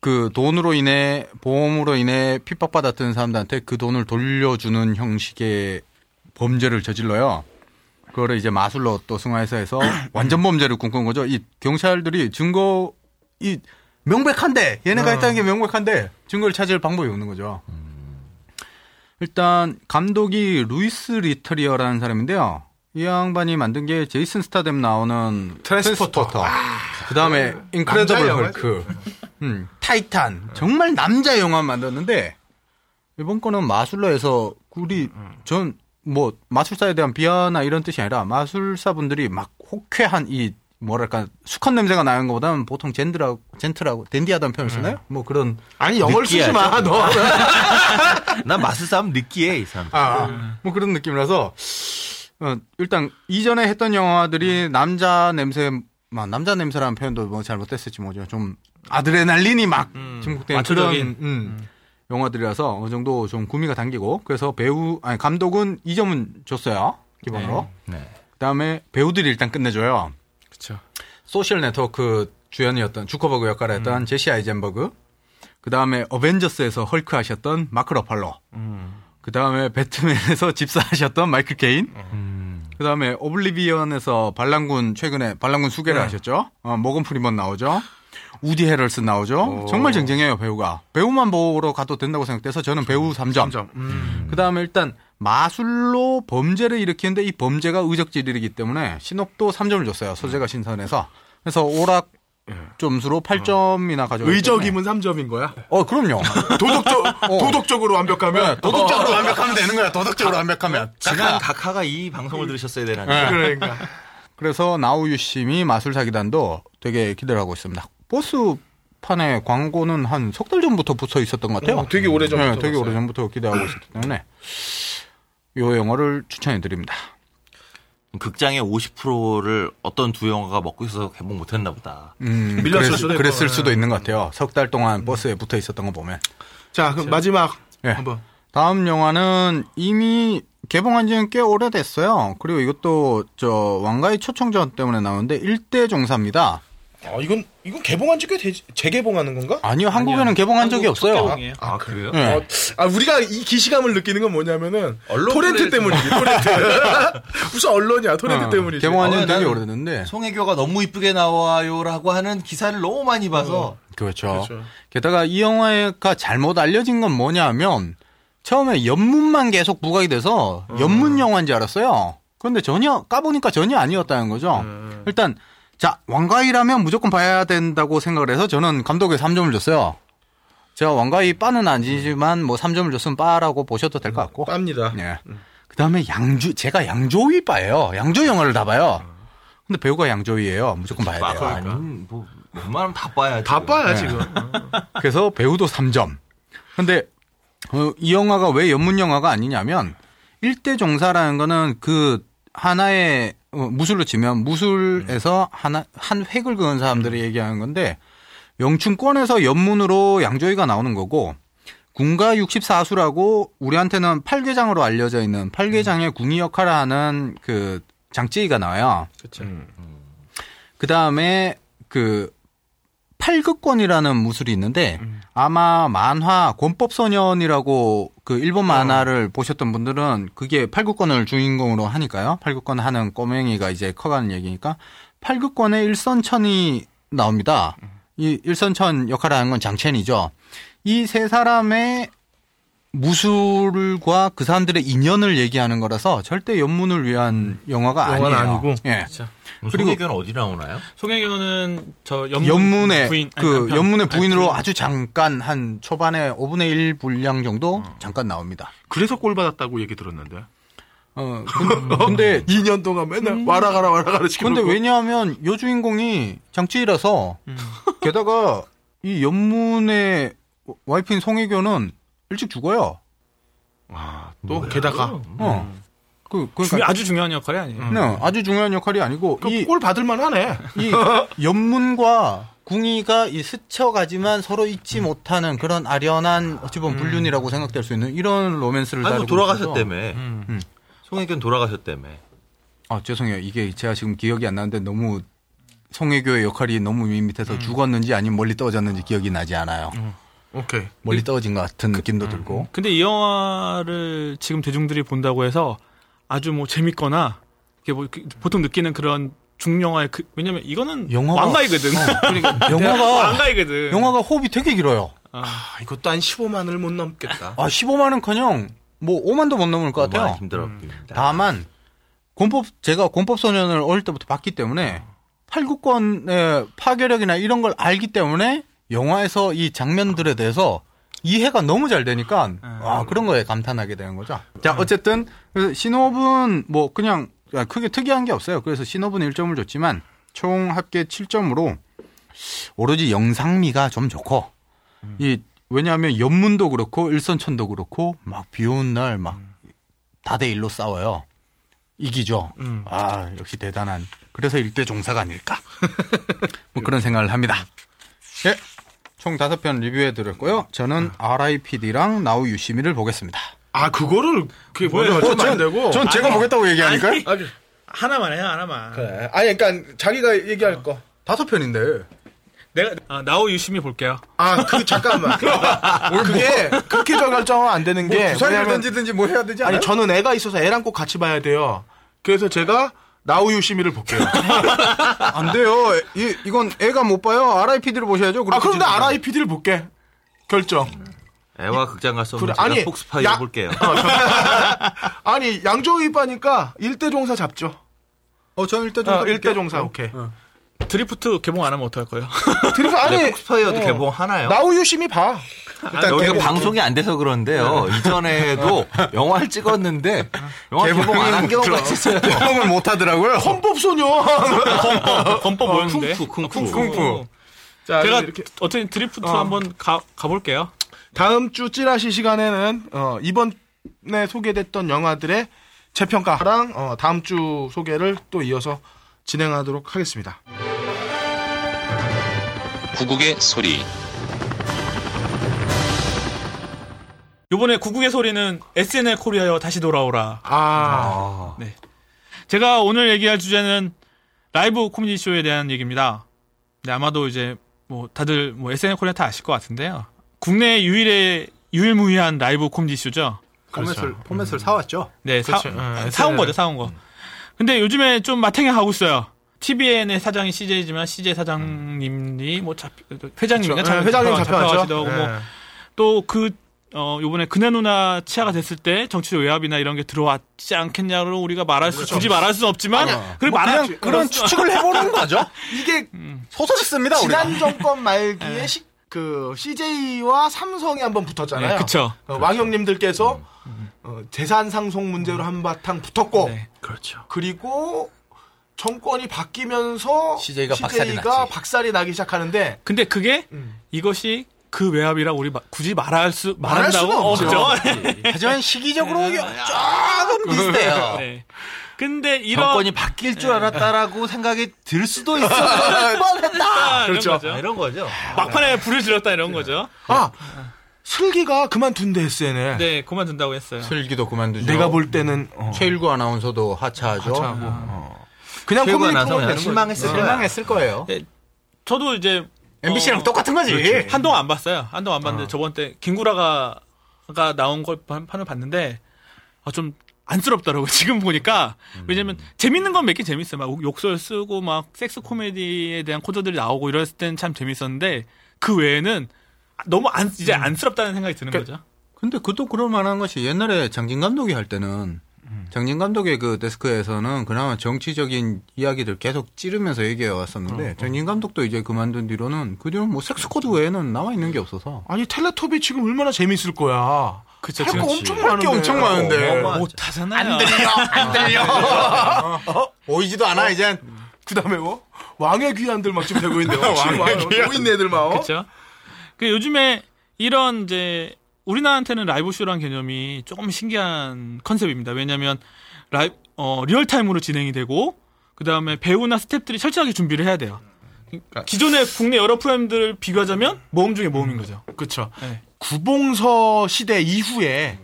그 돈으로 인해, 보험으로 인해 핍박받았던 사람들한테 그 돈을 돌려주는 형식의 범죄를 저질러요. 그거를 이제 마술로 또 승화해서 해서 완전 범죄를 꿈꾼 거죠. 이 경찰들이 증거, 이 명백한데 얘네가 했다는 게 명백한데 증거를 찾을 방법이 없는 거죠. 일단 감독이 루이스 리터리어라는 사람인데요. 이 양반이 만든 게 제이슨 스타뎀 나오는 트랜스포터. 아, 그다음에 인크레더블 헐크. 타이탄. 정말 남자 영화 만들었는데 이번 거는 마술로 해서 우리 전 뭐 마술사에 대한 비하나 이런 뜻이 아니라 마술사분들이 막 호쾌한 이 뭐랄까 수컷 냄새가 나는 것보다는 보통 젠틀하고 댄디하다는 표현을 쓰나요? 뭐 그런 아니 영어를 쓰지 마 너. 난 마술사 하면 느끼해 이 사람. 뭐 그런 느낌이라서 일단 이전에 했던 영화들이 남자 냄새 남자 냄새라는 표현도 뭐 잘못됐을지 모르죠. 좀 아드레날린이 막 증폭된 마초적인 영화들이라서 어느 정도 좀 구미가 당기고 그래서 감독은 이 점은 줬어요. 기본으로. 네. 그다음에 배우들이 일단 끝내줘요. 그렇죠. 소셜 네트워크 주연이었던 주커버그 역할을 했던 제시 아이젠버그. 그다음에 어벤져스에서 헐크 하셨던 마크 러팔로. 그다음에 배트맨에서 집사 하셨던 마이크 케인. 그다음에 오블리비언에서 반란군 최근에 반란군 수괴를 하셨죠. 모건 프리먼 나오죠. 우디 헤럴슨 나오죠. 오. 정말 쟁쟁해요 배우가. 배우만 보러 가도 된다고 생각돼서 저는 배우 3점. 그다음에 일단 마술로 범죄를 일으키는데 이 범죄가 의적질이기 때문에 신옥도 3점을 줬어요. 소재가 신선해서. 그래서 오락 점수로 8점이나 가져요. 의적임은 3점인 거야? 그럼요. 도덕적으로 완벽하면 도덕적으로 완벽하면 되는 거야. 도덕적으로 완벽하면. 지난 각하가 이 방송을 들으셨어야 되는데. 그러니까. 그래서 Now You See Me 마술 사기단도 되게 기대를 하고 있습니다. 버스판에 광고는 한 석 달 전부터 붙어 있었던 것 같아요. 되게 오래 전부터. 네, 되게 오래 전부터 기대하고 있었기 때문에 이 영화를 추천해 드립니다. 극장의 50%를 어떤 두 영화가 먹고 있어서 개봉 못했나 보다. 그랬을 수도 있는 것 같아요. 석 달 동안 버스에 붙어 있었던 거 보면. 자, 그럼 마지막 한번. 다음 영화는 이미 개봉한 지는 꽤 오래됐어요. 그리고 이것도 저 왕가의 초청전 때문에 나오는데 일대종사입니다. 이건 개봉한 지 꽤 되지? 재개봉하는 건가? 아니요, 한국에는 개봉한 적이 없어요. 그래요? 네. 우리가 이 기시감을 느끼는 건 뭐냐면은 토렌트 때문이지. 토렌트. 무슨 언론이야, 토렌트 때문이지. 개봉한 지는 되게 오래됐는데. 송혜교가 너무 이쁘게 나와요라고 하는 기사를 너무 많이 봐서. 그렇죠. 게다가 이 영화가 잘못 알려진 건 뭐냐면 처음에 연문만 계속 부각이 돼서 연문 영화인 줄 알았어요. 그런데 전혀 까보니까 전혀 아니었다는 거죠. 일단. 자, 왕가위라면 무조건 봐야 된다고 생각을 해서 저는 감독에 3점을 줬어요. 제가 왕가위 빠는 아니지만 뭐 3점을 줬으면 빠라고 보셔도 될 것 같고. 빠입니다. 네. 그 다음에 제가 양조위 빠예요. 양조 영화를 다 봐요. 근데 배우가 양조위예요. 무조건 봐야 돼요. 그러니까. 아니, 뭐, 웬만하면 다 봐야지. 다 봐야 지금. 그래서 배우도 3점. 근데 이 영화가 왜 연문 영화가 아니냐면 일대종사라는 거는 그 하나의 무술로 치면 무술에서 한 획을 그은 사람들이 얘기하는 건데 영춘권에서 연문으로 양조위가 나오는 거고 군가 64수라고 우리한테는 8궤장으로 알려져 있는 8궤장의 궁이 역할을 하는 그 장제이가 나와요. 그렇죠. 그다음에 그 팔극권이라는 무술이 있는데 아마 만화 곤법소년이라고 그 일본 만화를 보셨던 분들은 그게 팔극권을 주인공으로 하니까요. 팔극권 하는 꼬맹이가 이제 커가는 얘기니까 팔극권의 일선천이 나옵니다. 이 일선천 역할을 하는 건 장첸이죠. 이 세 사람의 무술과 그 사람들의 인연을 얘기하는 거라서 절대 연문을 위한 영화가 아니에요. 아니고. 예. 그렇죠. 그리고 송혜교는 어디 나오나요? 송혜교는 저 연문의 부인, 연문의 부인으로 아주 잠깐 한 초반에 5분의 1 분량 정도 잠깐 나옵니다. 그래서 꼴 받았다고 얘기 들었는데. 근데 2년 동안 맨날 와라 가라 시키고. 근데 왜냐하면 여주인공이 장치이라서 게다가 이 연문의 와이프인 송혜교는 일찍 죽어요. 또 게다가 그러니까 아주 중요한 역할이 아니에요. 네, 아주 중요한 역할이 아니고 그러니까 꼴 받을만 하네. 이 연문과 궁이가 이 스쳐가지만 서로 잊지 못하는 그런 아련한 어찌 보면 불륜이라고 생각될 수 있는 이런 로맨스를 다루고 돌아가셨다며. 송혜교는 돌아가셨다며. 죄송해요. 이게 제가 지금 기억이 안 나는데 너무 송혜교의 역할이 너무 밋밋해서 죽었는지 아니면 멀리 떨어졌는지 기억이 나지 않아요. 오케이. 멀리 떨어진 것 같은 느낌도 들고. 근데 이 영화를 지금 대중들이 본다고 해서 아주 뭐 재밌거나 보통 느끼는 그런 중영화의 그, 왜냐면 이거는 왕가이거든. 그러니까 왕가이거든. 영화가 호흡이 되게 길어요. 이것도 한 15만을 못 넘겠다. 15만은커녕 뭐 5만도 못 넘을 것 같아요. 힘들었고. 다만 제가 공법소년을 어릴 때부터 봤기 때문에 팔국권의 파괴력이나 이런 걸 알기 때문에 영화에서 이 장면들에 대해서 이해가 너무 잘 되니까 그런 거에 감탄하게 되는 거죠. 자, 어쨌든 신호분 뭐 그냥 크게 특이한 게 없어요. 그래서 신호분 1점을 줬지만 총 합계 7점으로 오로지 영상미가 좀 좋고 왜냐하면 연문도 그렇고 일선천도 그렇고 막 비 오는 날 막 4대1로 싸워요. 이기죠. 역시 대단한. 그래서 일대종사가 아닐까. 뭐 그런 생각을 합니다. 예, 총 5편 리뷰해드렸고요. 저는 RIPD랑 Now You See Me를 보겠습니다. 그거를 그게 뭐예요? 전 제가 보겠다고 얘기하니까요? 하나만 해요, 하나만. 그래. 그러니까 자기가 얘기할 거. 5편인데. 내가 Now You See Me 볼게요. 잠깐만. 그게 그렇게 결정은 안 되는 게 부산을 던지든지 뭐 해야 되지 않아요? 저는 애가 있어서 애랑 꼭 같이 봐야 돼요. 그래서 제가 Now You See Me를 볼게요. 안 돼요. 이건 애가 못 봐요. RIPD를 보셔야죠. 그럼 나 RIPD를 볼게. 결정. 애와 극장 갈 수 없는 제가 폭스파이어 볼게요. 아니 양조위 빠니까 일대종사 잡죠. 전 일대종사. 일대종사 오케이. 드리프트 개봉 안 하면 어떡할 거예요? 드리프트 폭스파이어도 개봉하나요? Now You See Me 봐. 여기가 방송이 안 돼서 그런데요. 이전에도 영화를 찍었는데 영화 개봉 안 한 경우가 있어요. 개봉을 못 하더라고요. 헌법소녀. 헌법 뭐였는데? 쿵푸. 제가 어쨌든 드리프트 한번 가볼게요. 다음 주 찌라시 시간에는 이번에 소개됐던 영화들의 재평가랑 다음 주 소개를 또 이어서 진행하도록 하겠습니다. 구국의 소리. 이번에 구국의 소리는 SNL 코리아여 다시 돌아오라. 네. 제가 오늘 얘기할 주제는 라이브 코미디 쇼에 대한 얘기입니다. 네, 아마도 이제 뭐 다들 뭐 SNL 코리아 다 아실 것 같은데요. 국내 유일무이한 라이브 코미디 쇼죠. 포맷을 사왔죠. 네, 사온 거죠. 근데 요즘에 좀 마탱이 하고 있어요. TVN의 사장이 CJ지만 CJ 사장님이 회장님이나 회장님 잡혀가시더라고. 또 요번에 그네 누나 치아가 됐을 때 정치적 외압이나 이런 게 들어왔지 않겠냐로 우리가 굳이 말할 수는 없지만 그런 추측을 해보는 거죠. 이게 소소식습니다. 지난 정권 말기에 CJ와 삼성이 한번 붙었잖아요. 네, 그렇죠. 왕형님들께서 재산 상속 문제로 한바탕 붙었고, 네, 그렇죠. 그리고 정권이 바뀌면서 CJ가 박살이 나기 시작하는데, 근데 그게 이것이 그 외압이라 우리 굳이 말한다고 없죠. 하지만 시기적으로 조금 비슷해요. 네. 근데 정권이 바뀔 줄 알았다라고 생각이 들 수도 있어. 뻔했다. 그렇죠. 이런 거죠. 막판에 불을 질렀다 이런 거죠. 슬기가 그만둔대 SNL. 네, 그만둔다고 했어요. 슬기도 그만두죠. 내가 볼 때는 최일구 아나운서도 하차하죠. 하차하고. 그냥 코미디는 실망했을 거예요. 네, 저도 이제 MBC랑 똑같은 거지. 그렇지. 한동안 안 봤어요. 저번 때 김구라가 나온 걸 판을 봤는데 좀 안쓰럽더라고요. 지금 보니까. 왜냐면 재밌는 건 몇 개 재밌어요. 막 욕설 쓰고 막 섹스 코미디에 대한 코드들이 나오고 이랬을 땐 참 재밌었는데 그 외에는 너무 이제 안쓰럽다는 생각이 드는 거죠. 근데 그것도 그럴 만한 것이 옛날에 장진 감독이 할 때는 장진 감독의 그 데스크에서는 그나마 정치적인 이야기들 계속 찌르면서 얘기해 왔었는데 장진 감독도 이제 그만둔 뒤로는 그 뒤로는 뭐 섹스 코드 외에는 남아 있는 게 없어서. 아니 텔레토비 지금 얼마나 재밌을 거야. 그쵸, 할 거 엄청 많은데. 못하잖아요. 안 들려. 보이지도 않아 이젠. 그다음에 왕의 귀환들 막 지금 되고 있는데. 왕의 귀환 보이는 애들 막. 그렇죠. 그 요즘에 이런 이제 우리나라한테는 라이브 쇼라는 개념이 조금 신기한 컨셉입니다. 왜냐하면 리얼타임으로 진행이 되고 그 다음에 배우나 스태프들이 철저하게 준비를 해야 돼요. 그러니까 기존의 국내 여러 프로그램들을 비교하자면 모험 중에 모험인 거죠. 그렇죠. 네. 구봉서 시대 이후에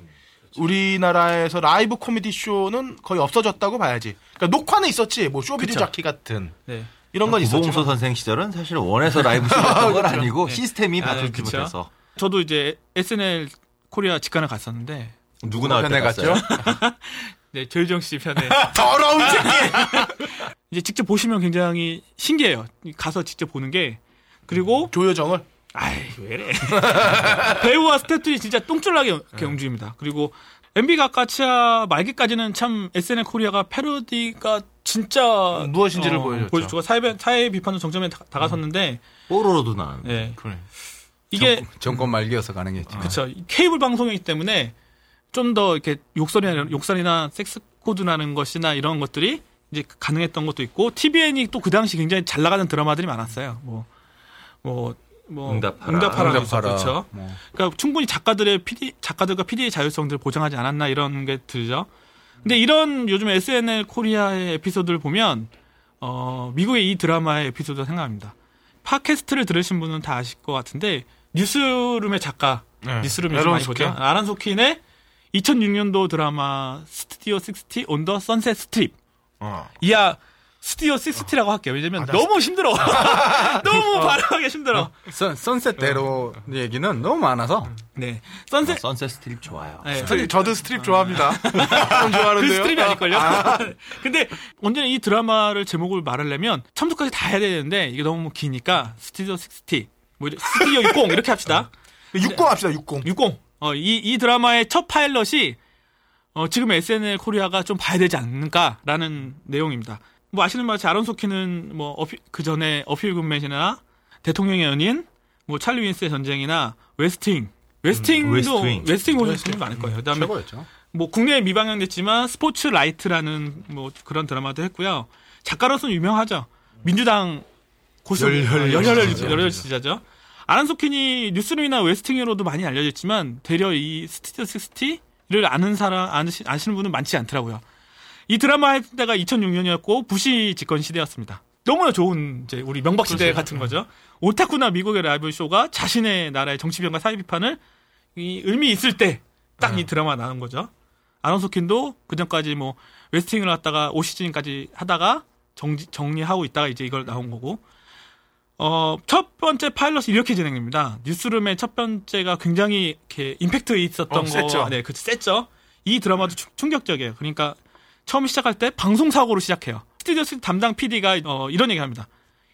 우리나라에서 라이브 코미디 쇼는 거의 없어졌다고 봐야지. 그러니까 녹화는 있었지. 뭐 쇼비드 자키 같은. 네. 이런 건 있었죠. 고봉서 선생 시절은 사실 원에서 라이브 시켰던 건 아니고 시스템이 바뀌지 못해서. 저도 이제 SNL 코리아 직관을 갔었는데 누구 나올 때 갔죠? 네, 조유정 씨 편에. 더러운 새끼! 이제 직접 보시면 굉장히 신기해요. 가서 직접 보는 게. 그리고. 조여정을? 아이, 왜 이래. 배우와 스태프들이 진짜 똥줄나게 경주입니다. 그리고 MB가 가치아 말기까지는 참 SNL 코리아가 패러디가 진짜. 무엇인지를 보여주고 사회 비판도 정점에 다가섰는데. 뽀로로도 나왔는데. 네. 그래. 이게. 정권 말기여서 가능했지. 그쵸. 케이블 방송이기 때문에. 좀 더 이렇게 욕설이나 섹스 코드라는 것이나 이런 것들이 이제 가능했던 것도 있고, TVN이 또 그 당시 굉장히 잘 나가는 드라마들이 많았어요. 응답하라. 그렇죠. 뭐. 그러니까 충분히 작가들과 PD의 자율성들을 보장하지 않았나 이런 게 들죠. 근데 이런 요즘 SNL 코리아의 에피소드를 보면 미국의 이 드라마의 에피소드가 생각합니다. 팟캐스트를 들으신 분은 다 아실 것 같은데 뉴스룸의 작가, 네. 뉴스룸 요즘 많이 보죠. 아란 소킨의 2006년도 드라마 스튜디오 60 온 더 선셋 스트립. 이야 스튜디오 60라고 할게요. 왜냐면 너무 힘들어. 너무 발음하기 힘들어. 선셋대로 얘기는 너무 많아서. 네. 선셋 스트립 좋아요. 네. 스트립, 저도 스트립 좋아합니다. 좀 좋아하는데요. 그 스트립이 아닐걸요? 근데 언제나 이 드라마를 제목을 말하려면 참수까지 다 해야 되는데 이게 너무 기니까 스튜디오 60, 뭐 스튜디오 60 이렇게 합시다. 60 합시다. 60. 이 드라마의 첫 파일럿이 지금 SNL 코리아가 좀 봐야 되지 않을까라는 내용입니다. 뭐 아시는 바같이 아론 소키는 그 전에 어필 군맨이나 대통령의 연인, 뭐 찰리 윈스의 전쟁이나 웨스트윙 보셨을 많을 거예요. 그다음에 최고였죠. 뭐 국내에 미방영됐지만 스포츠 라이트라는 뭐 그런 드라마도 했고요. 작가로서는 유명하죠. 민주당 열혈 지지자죠. 아란소킨이 뉴스룸이나 웨스팅으로도 많이 알려졌지만 대려 이 스튜디오 60를 아시는 분은 많지 않더라고요. 이 드라마 할 때가 2006년이었고 부시 집권 시대였습니다. 너무나 좋은 이제 우리 명박 시대 같은 거죠. 오타쿠나 미국의 라이브 쇼가 자신의 나라의 정치병과 사회 비판을 이 의미 있을 때 딱 이 드라마 나온 거죠. 아란소킨도 그 전까지 뭐 웨스팅을 갔다가 5시즌까지 하다가 정리하고 있다가 이제 이걸 나온 거고. 첫 번째 파일럿이 이렇게 진행됩니다. 뉴스룸의 첫 번째가 굉장히 이렇게 임팩트 있었던 거. 네, 그 셌죠. 이 드라마도 충격적이에요. 그러니까 처음 시작할 때 방송사고로 시작해요. 스튜디오 담당 PD가 이런 얘기 합니다.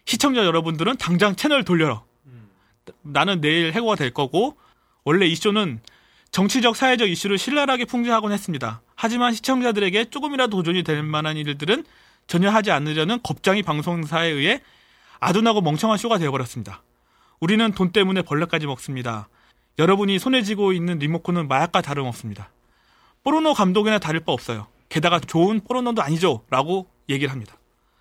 시청자 여러분들은 당장 채널 돌려라. 나는 내일 해고가 될 거고, 원래 이 쇼는 정치적, 사회적 이슈를 신랄하게 풍자하곤 했습니다. 하지만 시청자들에게 조금이라도 도전이 될 만한 일들은 전혀 하지 않으려는 겁쟁이 방송사에 의해 아둔하고 멍청한 쇼가 되어버렸습니다. 우리는 돈 때문에 벌레까지 먹습니다. 여러분이 손에 쥐고 있는 리모컨은 마약과 다름없습니다. 포르노 감독이나 다를 바 없어요. 게다가 좋은 포르노도 아니죠. 라고 얘기를 합니다.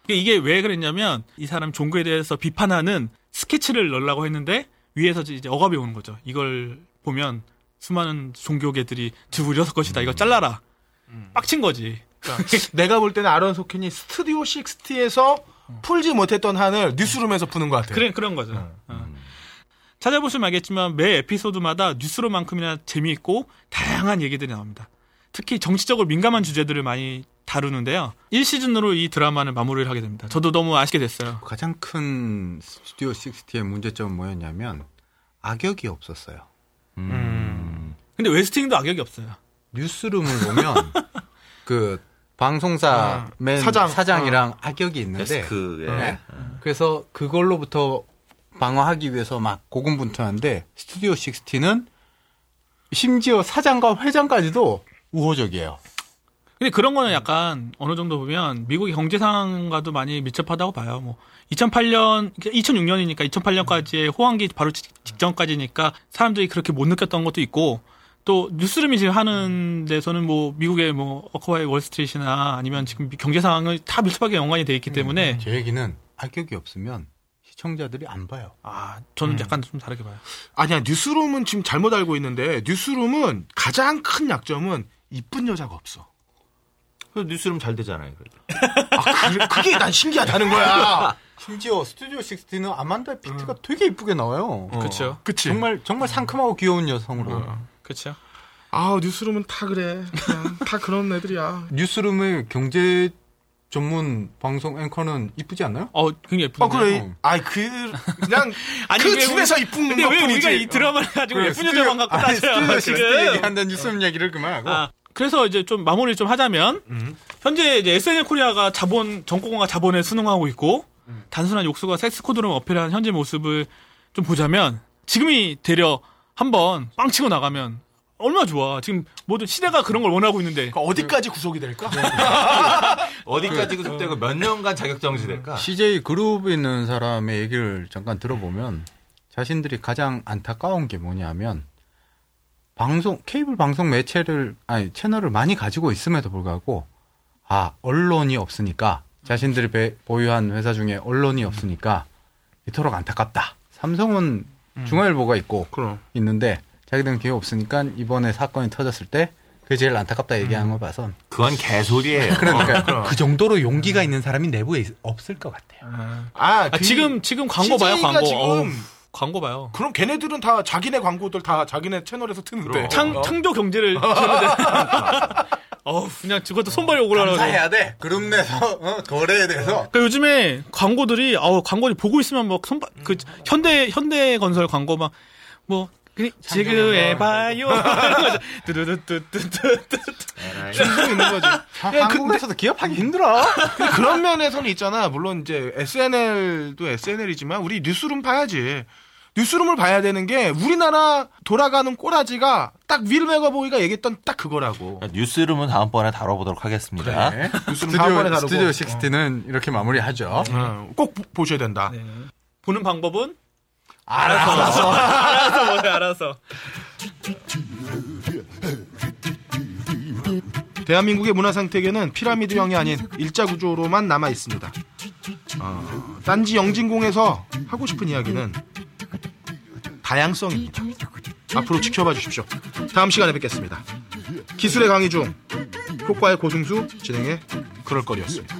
이게 왜 그랬냐면 이 사람 종교에 대해서 비판하는 스케치를 넣으려고 했는데 위에서 이제 억압이 오는 거죠. 이걸 보면 수많은 종교계들이 두 일어설 것이다. 이거 잘라라. 빡친 거지. 내가 볼 때는 아론 소킨이 스튜디오 60에서 풀지 못했던 한을 뉴스룸에서 푸는 것 같아요. 그래, 그런 거죠. 찾아보시면 알겠지만 매 에피소드마다 뉴스룸만큼이나 재미있고 다양한 얘기들이 나옵니다. 특히 정치적으로 민감한 주제들을 많이 다루는데요. 1시즌으로 이 드라마는 마무리를 하게 됩니다. 저도 너무 아쉽게 됐어요. 가장 큰 스튜디오 60의 문제점은 뭐였냐면 악역이 없었어요. 근데 웨스팅도 악역이 없어요. 뉴스룸을 보면 방송사 맨 사장이랑 악역이 있는데 네. 그래서 그걸로부터 방어하기 위해서 막 고군분투하는데 스튜디오 60는 심지어 사장과 회장까지도 우호적이에요. 근데 그런 거는 약간 어느 정도 보면 미국의 경제 상황과도 많이 밀접하다고 봐요. 2006년이니까 2008년까지의 호황기 바로 직전까지니까 사람들이 그렇게 못 느꼈던 것도 있고, 또 뉴스룸이 지금 하는 데서는 미국의 어커와이 월스트리트나 아니면 지금 경제 상황을 다 밀접하게 연관이 돼 있기 때문에 제 얘기는 악역이 없으면 시청자들이 안 봐요. 저는 약간 좀 다르게 봐요. 아니야, 뉴스룸은 지금 잘못 알고 있는데 뉴스룸은 가장 큰 약점은 이쁜 여자가 없어. 그래서 뉴스룸 잘 되잖아요. 그게 난 신기하다는 거야. 심지어 스튜디오 60는 아만다 피트가 되게 이쁘게 나와요. 그렇죠. 그치. 정말 정말 상큼하고 귀여운 여성으로. 그렇죠. 뉴스룸은 다 그래. 그냥 다 그런 애들이야. 뉴스룸의 경제 전문 방송 앵커는 이쁘지 않나요? 굉장히 예쁜데. 그래. 그 집에서 이쁜 놈. 근데 왜 우리가 이 드라마를 가지고 예쁜 여자만 갖고 따져요? 스튜디오 60 얘기한다는 뉴스룸 얘기를 그만하고. 그래서 이제 좀 마무리를 좀 하자면 현재 이제 SNL 코리아가 자본 정권과 자본에 순응하고 있고 단순한 욕설과 섹스 코드로 어필한 현재 모습을 좀 보자면 지금이 되려 한번 빵치고 나가면 얼마나 좋아. 지금 모든 시대가 그런 걸 원하고 있는데. 그러니까 어디까지 구속이 될까? 어디까지 구속되고 몇 년간 자격정지 될까? CJ 그룹에 있는 사람의 얘기를 잠깐 들어보면 자신들이 가장 안타까운 게 뭐냐면 방송, 케이블 방송 매체를, 아니, 채널을 많이 가지고 있음에도 불구하고 언론이 없으니까 자신들이 보유한 회사 중에 언론이 없으니까 이토록 안타깝다. 삼성은 중앙일보가 있고 있는데 자기들은 기회 없으니까 이번에 사건이 터졌을 때 그게 제일 안타깝다 얘기하는 거 봐선 그건 개소리예요. 그러니까 그 정도로 용기가 있는 사람이 내부에 없을 것 같아요. 지금 광고 봐요, 광고. 광고 봐요. 그럼 걔네들은 다 자기네 광고들 다 자기네 채널에서 트는데 창조 경제를 그냥 그것도 손발이 오그라라고. 감사해야 돼. 그룹 내서 거래에 대해서. 그러니까 요즘에 광고들이 광고를 보고 있으면 막 손발 그 현대건설 광고 막 뭐. 지금 해봐요. 중독이 있는 거지. 한국에서도 기업하기 힘들어. 그런 면에서는 있잖아. 물론 이제 SNL도 SNL이지만 우리 뉴스룸 봐야지. 뉴스룸을 봐야 되는 게 우리나라 돌아가는 꼬라지가 딱 윌메가보이가 얘기했던 딱 그거라고. 뉴스룸은 다음번에 다뤄보도록 하겠습니다. 그래. 뉴스룸 다음번에 다뤄보도록. 스튜디오 60는 이렇게 마무리하죠. 꼭 보셔야 된다. 네. 보는 방법은? 알아서. 대한민국의 문화상태계는 피라미드형이 아닌 일자구조로만 남아있습니다. 딴지 영진공에서 하고 싶은 이야기는 다양성입니다. 앞으로 지켜봐 주십시오. 다음 시간에 뵙겠습니다. 기술의 강의 중 효과의 고승수 진행의 그럴거리였습니다.